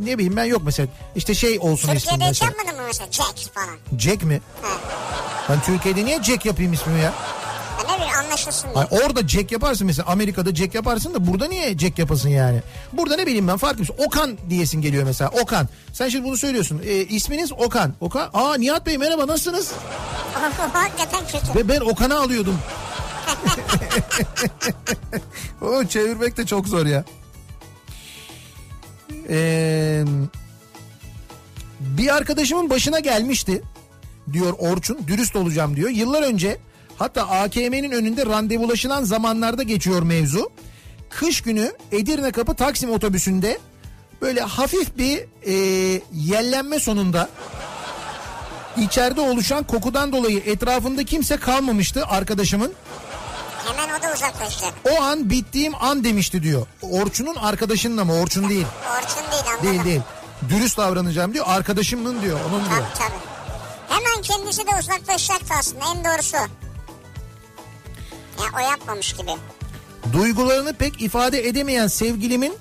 ne bileyim ben, yok mesela işte olsun Türkiye'de ismim mesela. Türkiye'de hiç yapmadın mı mesela Jack falan? Jack mi? Evet. Ben Türkiye'de niye Jack yapayım ismimi ya? Anlaşılsın diye. Hayır, orada Jack yaparsın mesela, Amerika'da Jack yaparsın da burada niye Jack yapasın yani? Burada ne bileyim ben, farklı bir Okan diyesin geliyor mesela. Okan. Sen şimdi bunu söylüyorsun. İsminiz Okan. Okan. Aa Nihat Bey merhaba, nasılsınız? Ve ben Okan'ı alıyordum. O çevirmek de çok zor ya. Bir arkadaşımın başına gelmişti diyor Orçun. Dürüst olacağım diyor. Yıllar önce, hatta AKM'nin önünde randevulaşılan zamanlarda geçiyor mevzu. Kış günü Edirne Kapı Taksim otobüsünde böyle hafif bir yellenme sonunda içeride oluşan kokudan dolayı etrafında kimse kalmamıştı arkadaşımın. Hemen o da uzaklaştı. O an bittiğim an demişti diyor. Orçun'un arkadaşının ama Orçun değil. Orçun değil, anladım. Değil. Dürüst davranacağım diyor. Arkadaşımın diyor, onun tabii, diyor. Tabii. Hemen kendisi de uzaklaşacaktı aslında, en doğrusu. Ya o yapmamış gibi. Duygularını pek ifade edemeyen sevgilimin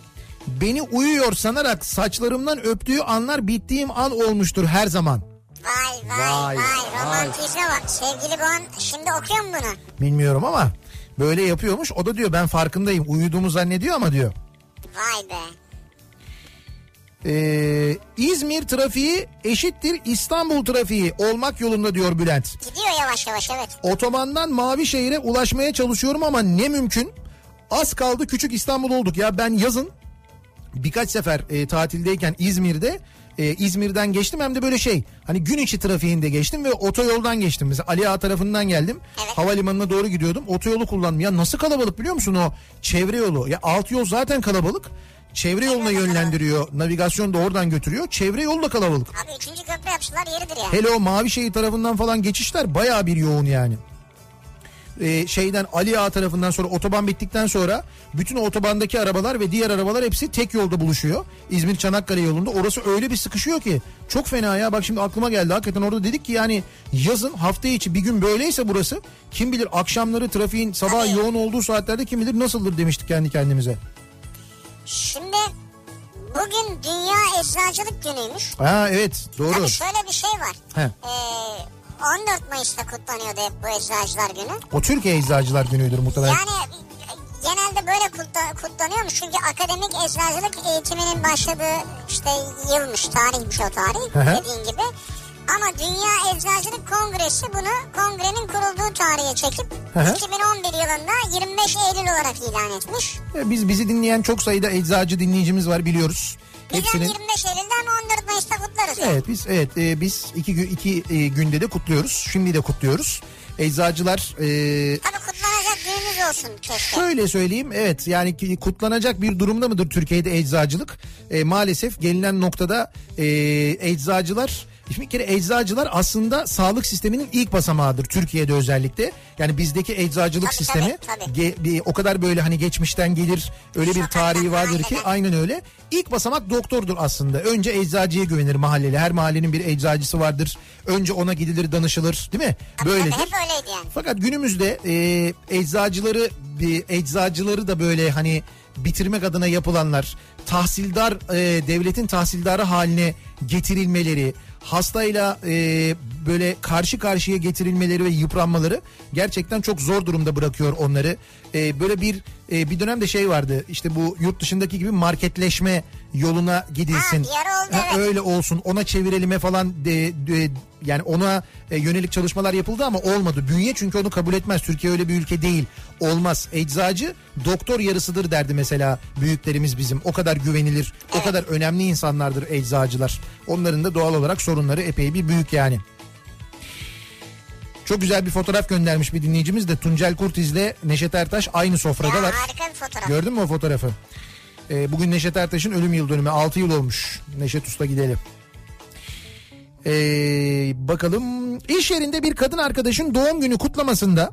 beni uyuyor sanarak saçlarımdan öptüğü anlar bittiğim an olmuştur her zaman. Vay. Romantizme bak. Sevgili bu an şimdi okuyor mu bunu? Bilmiyorum ama böyle yapıyormuş. O da diyor ben farkındayım, uyuduğumu zannediyor ama diyor. Vay be. İzmir trafiği eşittir İstanbul trafiği olmak yolunda diyor Bülent. Gidiyor yavaş yavaş, evet. Otobandan Mavişehir'e ulaşmaya çalışıyorum ama ne mümkün. Az kaldı küçük İstanbul olduk ya. Ben yazın birkaç sefer tatildeyken İzmir'de İzmir'den geçtim, hem de böyle şey, hani gün içi trafiğinde geçtim ve otoyoldan geçtim. Mesela Ali Ağa tarafından geldim, evet. Havalimanına doğru gidiyordum, otoyolu kullandım. Ya nasıl kalabalık biliyor musun o çevre yolu? Ya alt yol zaten kalabalık. Çevre yoluna yönlendiriyor. Navigasyon da oradan götürüyor. Çevre yolu da kalabalık. Abi ikinci köprü yapışlar yeridir yani. Hele o Mavişehir tarafından falan geçişler bayağı bir yoğun yani. Şeyden Ali Ağa tarafından sonra otoban bittikten sonra bütün otobandaki arabalar ve diğer arabalar hepsi tek yolda buluşuyor. İzmir Çanakkale yolunda. Orası öyle bir sıkışıyor ki çok fena ya. Bak şimdi aklıma geldi. Hakikaten orada dedik ki yani yazın hafta içi bir gün böyleyse burası, kim bilir akşamları trafiğin sabah yoğun olduğu saatlerde kim bilir nasıldır demiştik kendi kendimize. Şimdi bugün Dünya Eczacılık Günü'ymüş. Ha evet, doğru. Tabii şöyle bir şey var. 14 Mayıs'ta kutlanıyordu hep bu Eczacılar Günü. O Türkiye Eczacılar Günü'dür muhtemelen. Yani genelde böyle kutlanıyormuş çünkü akademik eczacılık eğitiminin başladığı işte yılmış, tarihmiş o tarih. Hı-hı. Dediğin gibi. Ama Dünya Eczacılık Kongresi bunu kongrenin kurulduğu tarihe çekip, hı-hı, 2011 yılında 25 Eylül olarak ilan etmiş. Bizi dinleyen çok sayıda eczacı dinleyicimiz var, biliyoruz. Hepsinin... 25 Eylül'den 14 Mayıs'ta kutlarız. Evet, biz iki günde de kutluyoruz. Şimdi de kutluyoruz. Eczacılar... Tabii kutlanacak günümüz olsun keşke. Şöyle söyleyeyim, evet yani kutlanacak bir durumda mıdır Türkiye'de eczacılık? Maalesef gelinen noktada eczacılar... Şimdi bir kere eczacılar aslında sağlık sisteminin ilk basamağıdır Türkiye'de özellikle. Yani bizdeki eczacılık sistemi o kadar böyle hani geçmişten gelir, öyle bir tarihi vardır ki aynen öyle. İlk basamak doktordur aslında. Önce eczacıya güvenir mahalleli. Her mahallenin bir eczacısı vardır. Önce ona gidilir, danışılır, değil mi? Böyledir. Yani. Fakat günümüzde eczacıları da böyle hani bitirmek adına yapılanlar, tahsildar, devletin tahsildarı haline getirilmeleri, hastayla böyle karşı karşıya getirilmeleri ve yıpranmaları gerçekten çok zor durumda bırakıyor onları. Böyle bir dönemde şey vardı işte, bu yurt dışındaki gibi marketleşme yoluna gidilsin. Öyle olsun, ona çevirelim falan yani ona yönelik çalışmalar yapıldı ama olmadı. Bünye çünkü onu kabul etmez. Türkiye öyle bir ülke değil. Olmaz. Eczacı doktor yarısıdır derdi mesela büyüklerimiz bizim. O kadar güvenilir, o kadar önemli insanlardır eczacılar. Onların da doğal olarak sorunları epey bir büyük yani. Çok güzel bir fotoğraf göndermiş bir dinleyicimiz de. Tuncel Kurtiz'le Neşet Ertaş aynı sofradalar. Harika bir fotoğraf. Gördün mü o fotoğrafı? Bugün Neşet Ertaş'ın ölüm yıl dönümü. 6 yıl olmuş. Neşet Usta gidelim. Bakalım. İş yerinde bir kadın arkadaşın doğum günü kutlamasında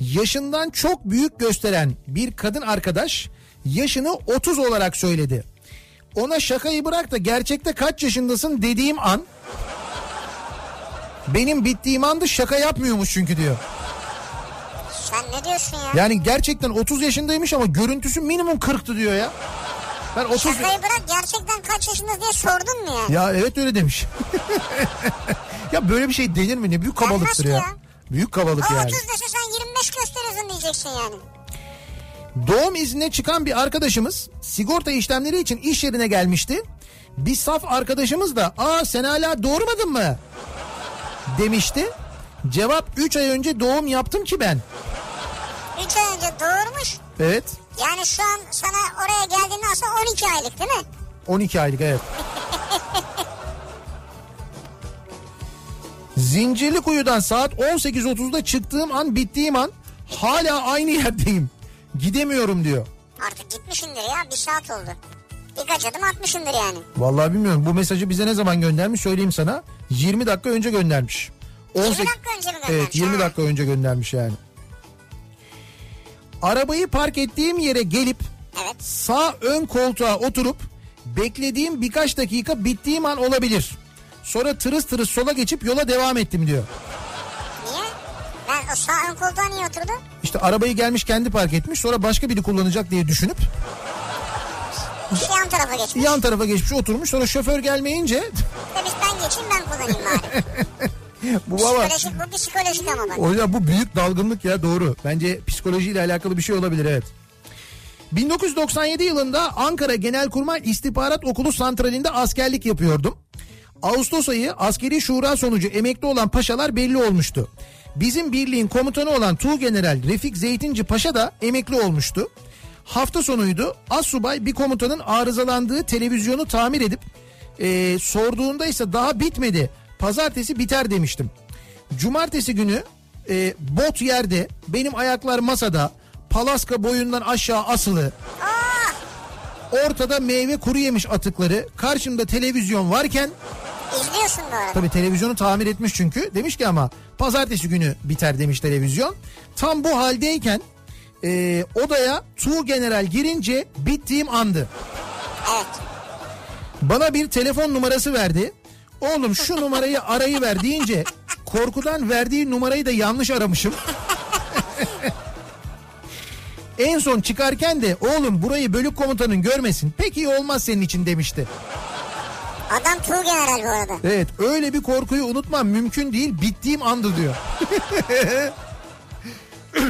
yaşından çok büyük gösteren bir kadın arkadaş yaşını 30 olarak söyledi. Ona şakayı bırak da gerçekte kaç yaşındasın dediğim an, benim bittiğim anda şaka yapmıyormuş çünkü diyor. Sen ne diyorsun ya? Yani gerçekten 30 yaşındaymış ama görüntüsü minimum 40'tı diyor ya. Ben 30... Şakayı bırak gerçekten kaç yaşındasın diye sordun mu ya? Ya evet öyle demiş. Ya böyle bir şey denir mi? Ne büyük kabalıktır ya. Büyük kabalık yani. 30 yaşa sen 25 gösteriyorsun diyeceksin yani. Doğum iznine çıkan bir arkadaşımız sigorta işlemleri için iş yerine gelmişti. Bir saf arkadaşımız da sen hala doğurmadın mı demişti. Cevap 3 ay önce doğum yaptım ki ben. 3 ay önce doğurmuş. Evet. Yani şu an sana oraya geldiğinde aslında 12 aylık değil mi? 12 aylık evet. Zincirlikuyu'dan saat 18.30'da çıktığım an, bittiğim an hala aynı yerdeyim. Gidemiyorum diyor. Artık gitmişindir ya, bir saat oldu. Birkaç adım atmışındır yani. Vallahi bilmiyorum, bu mesajı bize ne zaman göndermiş söyleyeyim sana. 20 dakika önce göndermiş. 20 dakika önce mi göndermiş? Evet, 20 dakika önce göndermiş yani. Arabayı park ettiğim yere gelip sağ ön koltuğa oturup beklediğim birkaç dakika bittiğim an olabilir. Sonra tırıs tırıs sola geçip yola devam ettim diyor. Niye? Ben o sağ ön koltuğa niye oturdum? İşte arabayı gelmiş kendi park etmiş, sonra başka biri kullanacak diye düşünüp yan tarafa geçmiş. Yan tarafa geçmiş oturmuş, sonra şoför gelmeyince ben geçeyim, ben kullanayım bari. Bu psikolojik ama bak. O ya, bu büyük dalgınlık ya, doğru. Bence psikolojiyle alakalı bir şey olabilir evet. 1997 yılında Ankara Genelkurmay İstihbarat Okulu Santrali'nde askerlik yapıyordum. Ağustos ayı askeri şura sonucu emekli olan paşalar belli olmuştu. Bizim birliğin komutanı olan Tuğgeneral Refik Zeytinci Paşa da emekli olmuştu. Hafta sonuydu. Assubay bir komutanın arızalandığı televizyonu tamir edip sorduğunda ise daha bitmedi, pazartesi biter demiştim. Cumartesi günü bot yerde, benim ayaklar masada, palaska boyundan aşağı asılı. Ortada meyve kuru yemiş atıkları, karşımda televizyon varken... İzliyorsun bu arada. Tabii televizyonu tamir etmiş çünkü. Demiş ki ama pazartesi günü biter demiş televizyon. Tam bu haldeyken odaya Tuğgeneral girince bittiğim andı. Evet. Bana bir telefon numarası verdi. Oğlum şu numarayı arayıver deyince korkudan verdiği numarayı da yanlış aramışım. En son çıkarken de oğlum burayı bölük komutanın görmesin, pek iyi olmaz senin için demişti. Adam Tuğgeneral bu arada. Evet, öyle bir korkuyu unutmam mümkün değil, bittiğim andı diyor.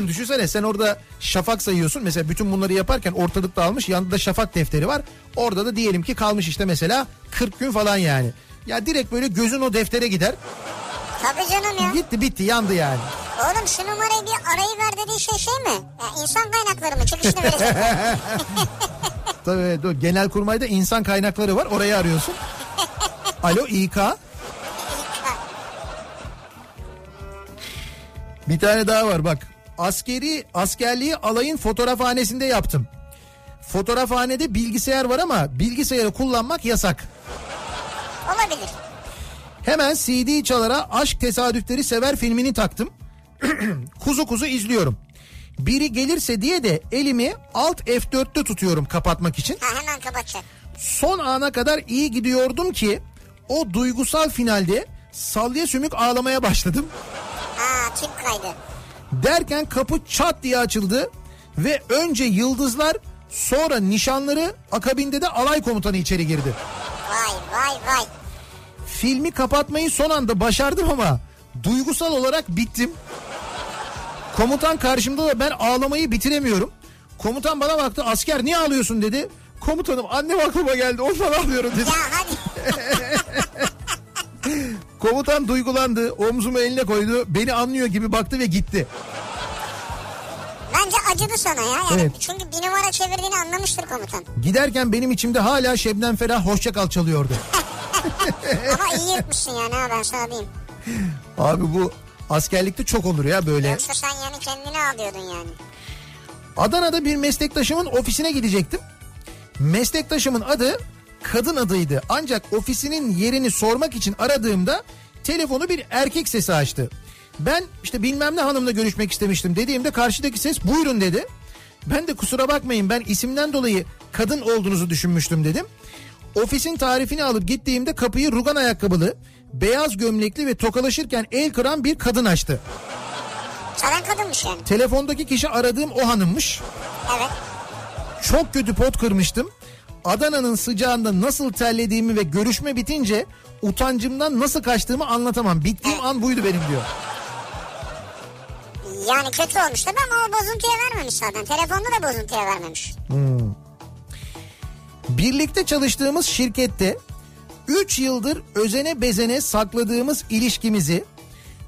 Düşünsene sen orada şafak sayıyorsun mesela, bütün bunları yaparken ortalık dağılmış, yanında da şafak defteri var. Orada da diyelim ki kalmış işte mesela 40 gün falan yani. Ya direkt böyle gözün o deftere gider. Tabii canım ya. Gitti bitti yandı yani. Oğlum şu numarayı bir arayıver dediği şey mi? Ya insan kaynakları mı? Çıkışını verecek. Tabii Genelkurmay'da insan kaynakları var, orayı arıyorsun. Alo İK. Bir tane daha var bak. Askerliği alayın fotoğrafhanesinde yaptım. Fotoğrafhanede bilgisayar var ama bilgisayarı kullanmak yasak. Olabilir. Hemen CD çalara Aşk Tesadüfleri Sever filmini taktım. Kuzu kuzu izliyorum. Biri gelirse diye de elimi alt F4'te tutuyorum kapatmak için. Ha, hemen kapatacak. Son ana kadar iyi gidiyordum ki o duygusal finalde sallaya sümük ağlamaya başladım. Ha, kim kaydı? Derken kapı çat diye açıldı ve önce yıldızlar, sonra nişanları, akabinde de alay komutanı içeri girdi. Vay vay vay. Filmi kapatmayı son anda başardım ama duygusal olarak bittim. Komutan karşımda da ben ağlamayı bitiremiyorum. Komutan bana baktı, asker niye ağlıyorsun dedi. Komutanım annem aklıma geldi ondan ağlıyorum dedi. Ya hadi. Komutan duygulandı, omzumu eline koydu, beni anlıyor gibi baktı ve gitti. Bence acıdı sana ya. Yani evet. Çünkü bir numara çevirdiğini anlamıştır komutan. Giderken benim içimde hala Şebnem Ferah Hoşçakal çalıyordu. Ama iyi yapmışsın yani, ha ben sana diyeyim. Abi bu askerlikte çok olur ya böyle. Yoksa sen yani kendini alıyordun yani. Adana'da bir meslektaşımın ofisine gidecektim. Meslektaşımın adı kadın adıydı. Ancak ofisinin yerini sormak için aradığımda telefonu bir erkek sesi açtı. Ben işte bilmem ne hanımla görüşmek istemiştim dediğimde karşıdaki ses buyurun dedi. Ben de kusura bakmayın ben isimden dolayı kadın olduğunuzu düşünmüştüm dedim. Ofisin tarifini alıp gittiğimde kapıyı rugan ayakkabılı, beyaz gömlekli ve tokalaşırken el kıran bir kadın açtı. Çalan kadınmış yani. Telefondaki kişi aradığım o hanımmış. Evet. Çok kötü pot kırmıştım. Adana'nın sıcağında nasıl terlediğimi ve görüşme bitince utancımdan nasıl kaçtığımı anlatamam. Bittiğim an buydu benim diyor. Yani kötü olmuş tabii ama o bozuntuya vermemiş zaten. Telefonda da bozuntuya vermemiş. Birlikte çalıştığımız şirkette 3 yıldır özene bezene sakladığımız ilişkimizi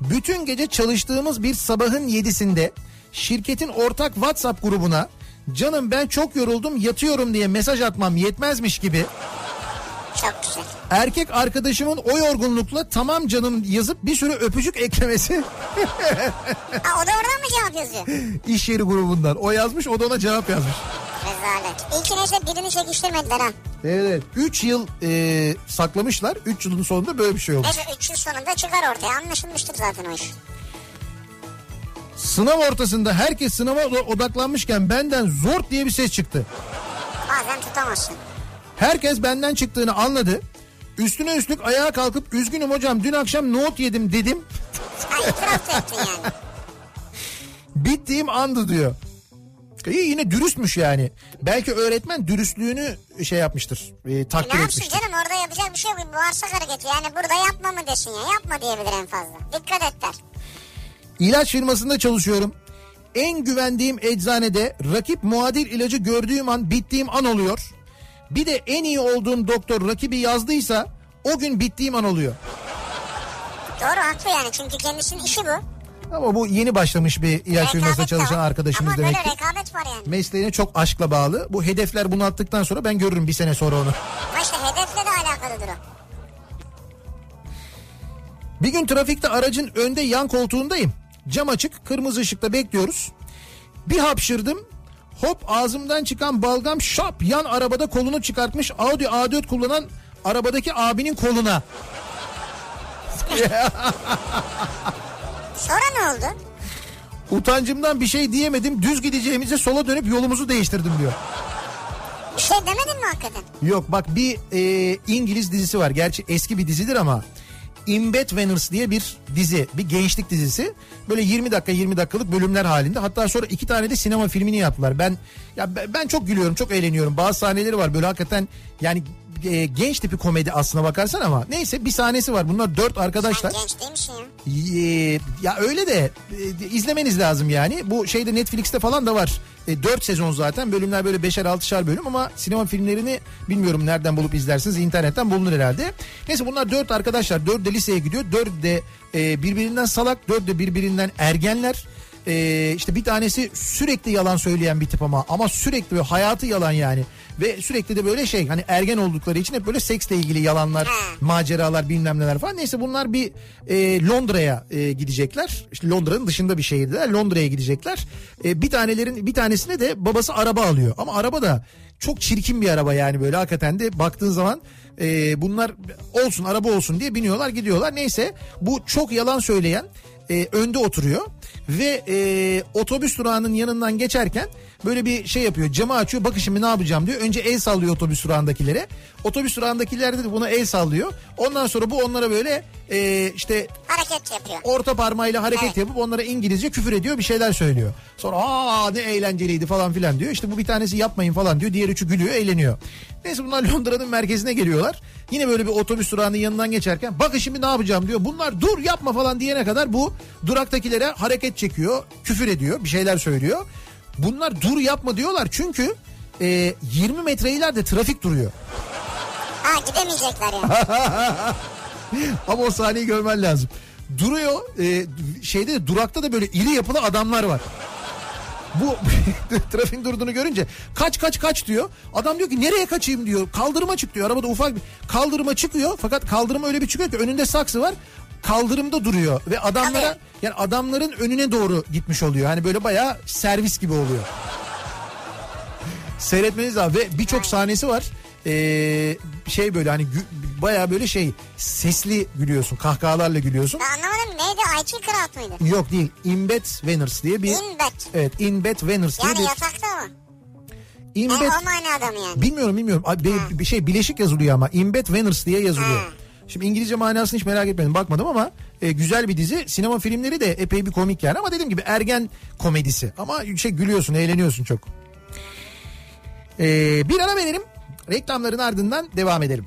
bütün gece çalıştığımız bir sabahın 7'sinde şirketin ortak WhatsApp grubuna canım ben çok yoruldum yatıyorum diye mesaj atmam yetmezmiş gibi çok güzel. Erkek arkadaşımın o yorgunlukla tamam canım yazıp bir sürü öpücük eklemesi. O da oradan mı cevap yazıyor? İş yeri grubundan. O yazmış, o da ona cevap yazmış. Rezalet. İlkine işte birini çekiştirmediler ha. Evet. 3 yıl saklamışlar. 3 yılın sonunda böyle bir şey olmuş. Evet, 3 yıl sonunda çıkar ortaya. Anlaşılmıştır zaten o iş. Sınav ortasında herkes sınava odaklanmışken benden zort diye bir ses çıktı. Bazen tutamazsın. Herkes benden çıktığını anladı. Üstüne üstlük ayağa kalkıp üzgünüm hocam dün akşam nohut yedim dedim. Ay itiraf ettin yani. Bittiğim andı diyor. Yine dürüstmüş yani. Belki öğretmen dürüstlüğünü şey yapmıştır. Takdir ne etmiştir. Ne yapsın canım, orada yapacak bir şey yok. Bağırsak hareketi yani, burada yapma mı desin ya. Yapma diyebilir en fazla. Dikkat et der. İlaç firmasında çalışıyorum. En güvendiğim eczanede rakip muadil ilacı gördüğüm an bittiğim an oluyor. Bir de en iyi olduğum doktor rakibi yazdıysa o gün bittiğim an oluyor. Doğru, haklı yani, çünkü kendisinin işi bu. Ama bu yeni başlamış bir ilaç firmasında çalışan arkadaşımız demek ki. Ama böyle rekabet var yani. Mesleğine çok aşkla bağlı. Bu hedefler bunu attıktan sonra ben görürüm bir sene sonra onu. Ama işte hedefle de alakalıdır o. Bir gün trafikte aracın önde yan koltuğundayım. Cam açık, kırmızı ışıkta bekliyoruz. Bir hapşırdım. Hop, ağzımdan çıkan balgam şap yan arabada kolunu çıkartmış Audi A4 kullanan arabadaki abinin koluna. Sonra ne oldu? Utancımdan bir şey diyemedim. Düz gideceğimize sola dönüp yolumuzu değiştirdim diyor. Bir şey demedin mi hakikaten? Yok bak, bir İngiliz dizisi var. Gerçi eski bir dizidir ama. Imbetveners diye bir dizi. Bir gençlik dizisi. Böyle 20 dakikalık bölümler halinde. Hatta sonra 2 tane de sinema filmini yaptılar. Ben çok gülüyorum, çok eğleniyorum. Bazı sahneleri var böyle hakikaten yani... genç tipi komedi aslına bakarsan ama neyse, bir sahnesi var. Bunlar 4 arkadaşlar. Sen genç değil misin ya? Ya öyle de izlemeniz lazım yani. Bu şeyde, Netflix'te falan da var. 4 sezon zaten. Bölümler böyle 5'er 6'şer bölüm ama sinema filmlerini bilmiyorum nereden bulup izlersiniz. İnternetten bulunur herhalde. Neyse, bunlar 4 arkadaşlar. 4 de liseye gidiyor. 4 de birbirinden salak. 4 de birbirinden ergenler. İşte bir tanesi sürekli yalan söyleyen bir tip ama sürekli böyle hayatı yalan yani. Ve sürekli de böyle şey, hani ergen oldukları için hep böyle seksle ilgili yalanlar, maceralar, bilmem neler falan. Neyse, bunlar bir Londra'ya gidecekler. İşte Londra'nın dışında bir şehirdeler. Londra'ya gidecekler. Bir tanesine de babası araba alıyor. Ama araba da çok çirkin bir araba yani, böyle hakikaten de baktığın zaman bunlar olsun, araba olsun diye biniyorlar, gidiyorlar. Neyse, bu çok yalan söyleyen önde oturuyor ve otobüs durağının yanından geçerken böyle bir şey yapıyor, camı açıyor, bak şimdi ne yapacağım diyor, önce el sallıyor otobüs durağındakilere, otobüs durağındakiler de buna el sallıyor, ondan sonra bu onlara böyle işte hareket yapıyor, orta parmağıyla hareket yapıp onlara İngilizce küfür ediyor, bir şeyler söylüyor, sonra aa ne eğlenceliydi falan filan diyor, işte bu bir tanesi yapmayın falan diyor, diğer üçü gülüyor, eğleniyor. Neyse, bunlar Londra'nın merkezine geliyorlar, yine böyle bir otobüs durağının yanından geçerken bak şimdi ne yapacağım diyor, bunlar dur yapma falan diyene kadar bu duraktakilere hareket çekiyor, küfür ediyor, bir şeyler söylüyor. Bunlar dur yapma diyorlar çünkü 20 metre ileride trafik duruyor. Ha, gidemeyecekler yani. Ama o sahneyi görmen lazım. Duruyor, durakta da böyle iri yapılı adamlar var. Bu trafiğin durduğunu görünce kaç diyor. Adam diyor ki nereye kaçayım diyor. Kaldırıma çık diyor. Arabada ufak bir kaldırıma çıkıyor. Fakat kaldırıma öyle bir çıkıyor ki önünde saksı var. Kaldırımda duruyor ve adamlara, yani adamların önüne doğru gitmiş oluyor. Hani böyle bayağı servis gibi oluyor. Seyretmeniz lazım ve birçok sahnesi var. Şey böyle hani bayağı böyle şey, sesli gülüyorsun, kahkahalarla gülüyorsun. Ben anlamadım, neydi? IQ Crowd mıydı? Yok değil. Imbetveners diye bir. Evet, Imbetveners diye. Yani yatakta mı? O manada mı yani? Bilmiyorum. Bir şey bileşik yazılıyor ama Imbetveners diye yazılıyor. Ha. Şimdi İngilizce manasını hiç merak etmedim, bakmadım ama güzel bir dizi. Sinema filmleri de epey bir komik yani, ama dediğim gibi ergen komedisi. Ama şey, gülüyorsun, eğleniyorsun çok. Bir ara verelim, reklamların ardından devam edelim.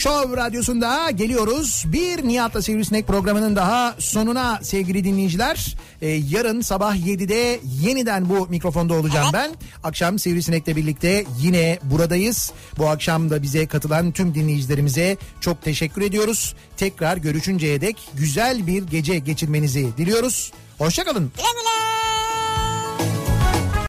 Show Radyosu'nda geliyoruz. Bir Nihat'la Sivrisinek programının daha sonuna sevgili dinleyiciler. Yarın sabah 7'de yeniden bu mikrofonda olacağım ben. Akşam Sivrisinek'le birlikte yine buradayız. Bu akşam da bize katılan tüm dinleyicilerimize çok teşekkür ediyoruz. Tekrar görüşünceye dek güzel bir gece geçirmenizi diliyoruz. Hoşça kalın. Güle güle.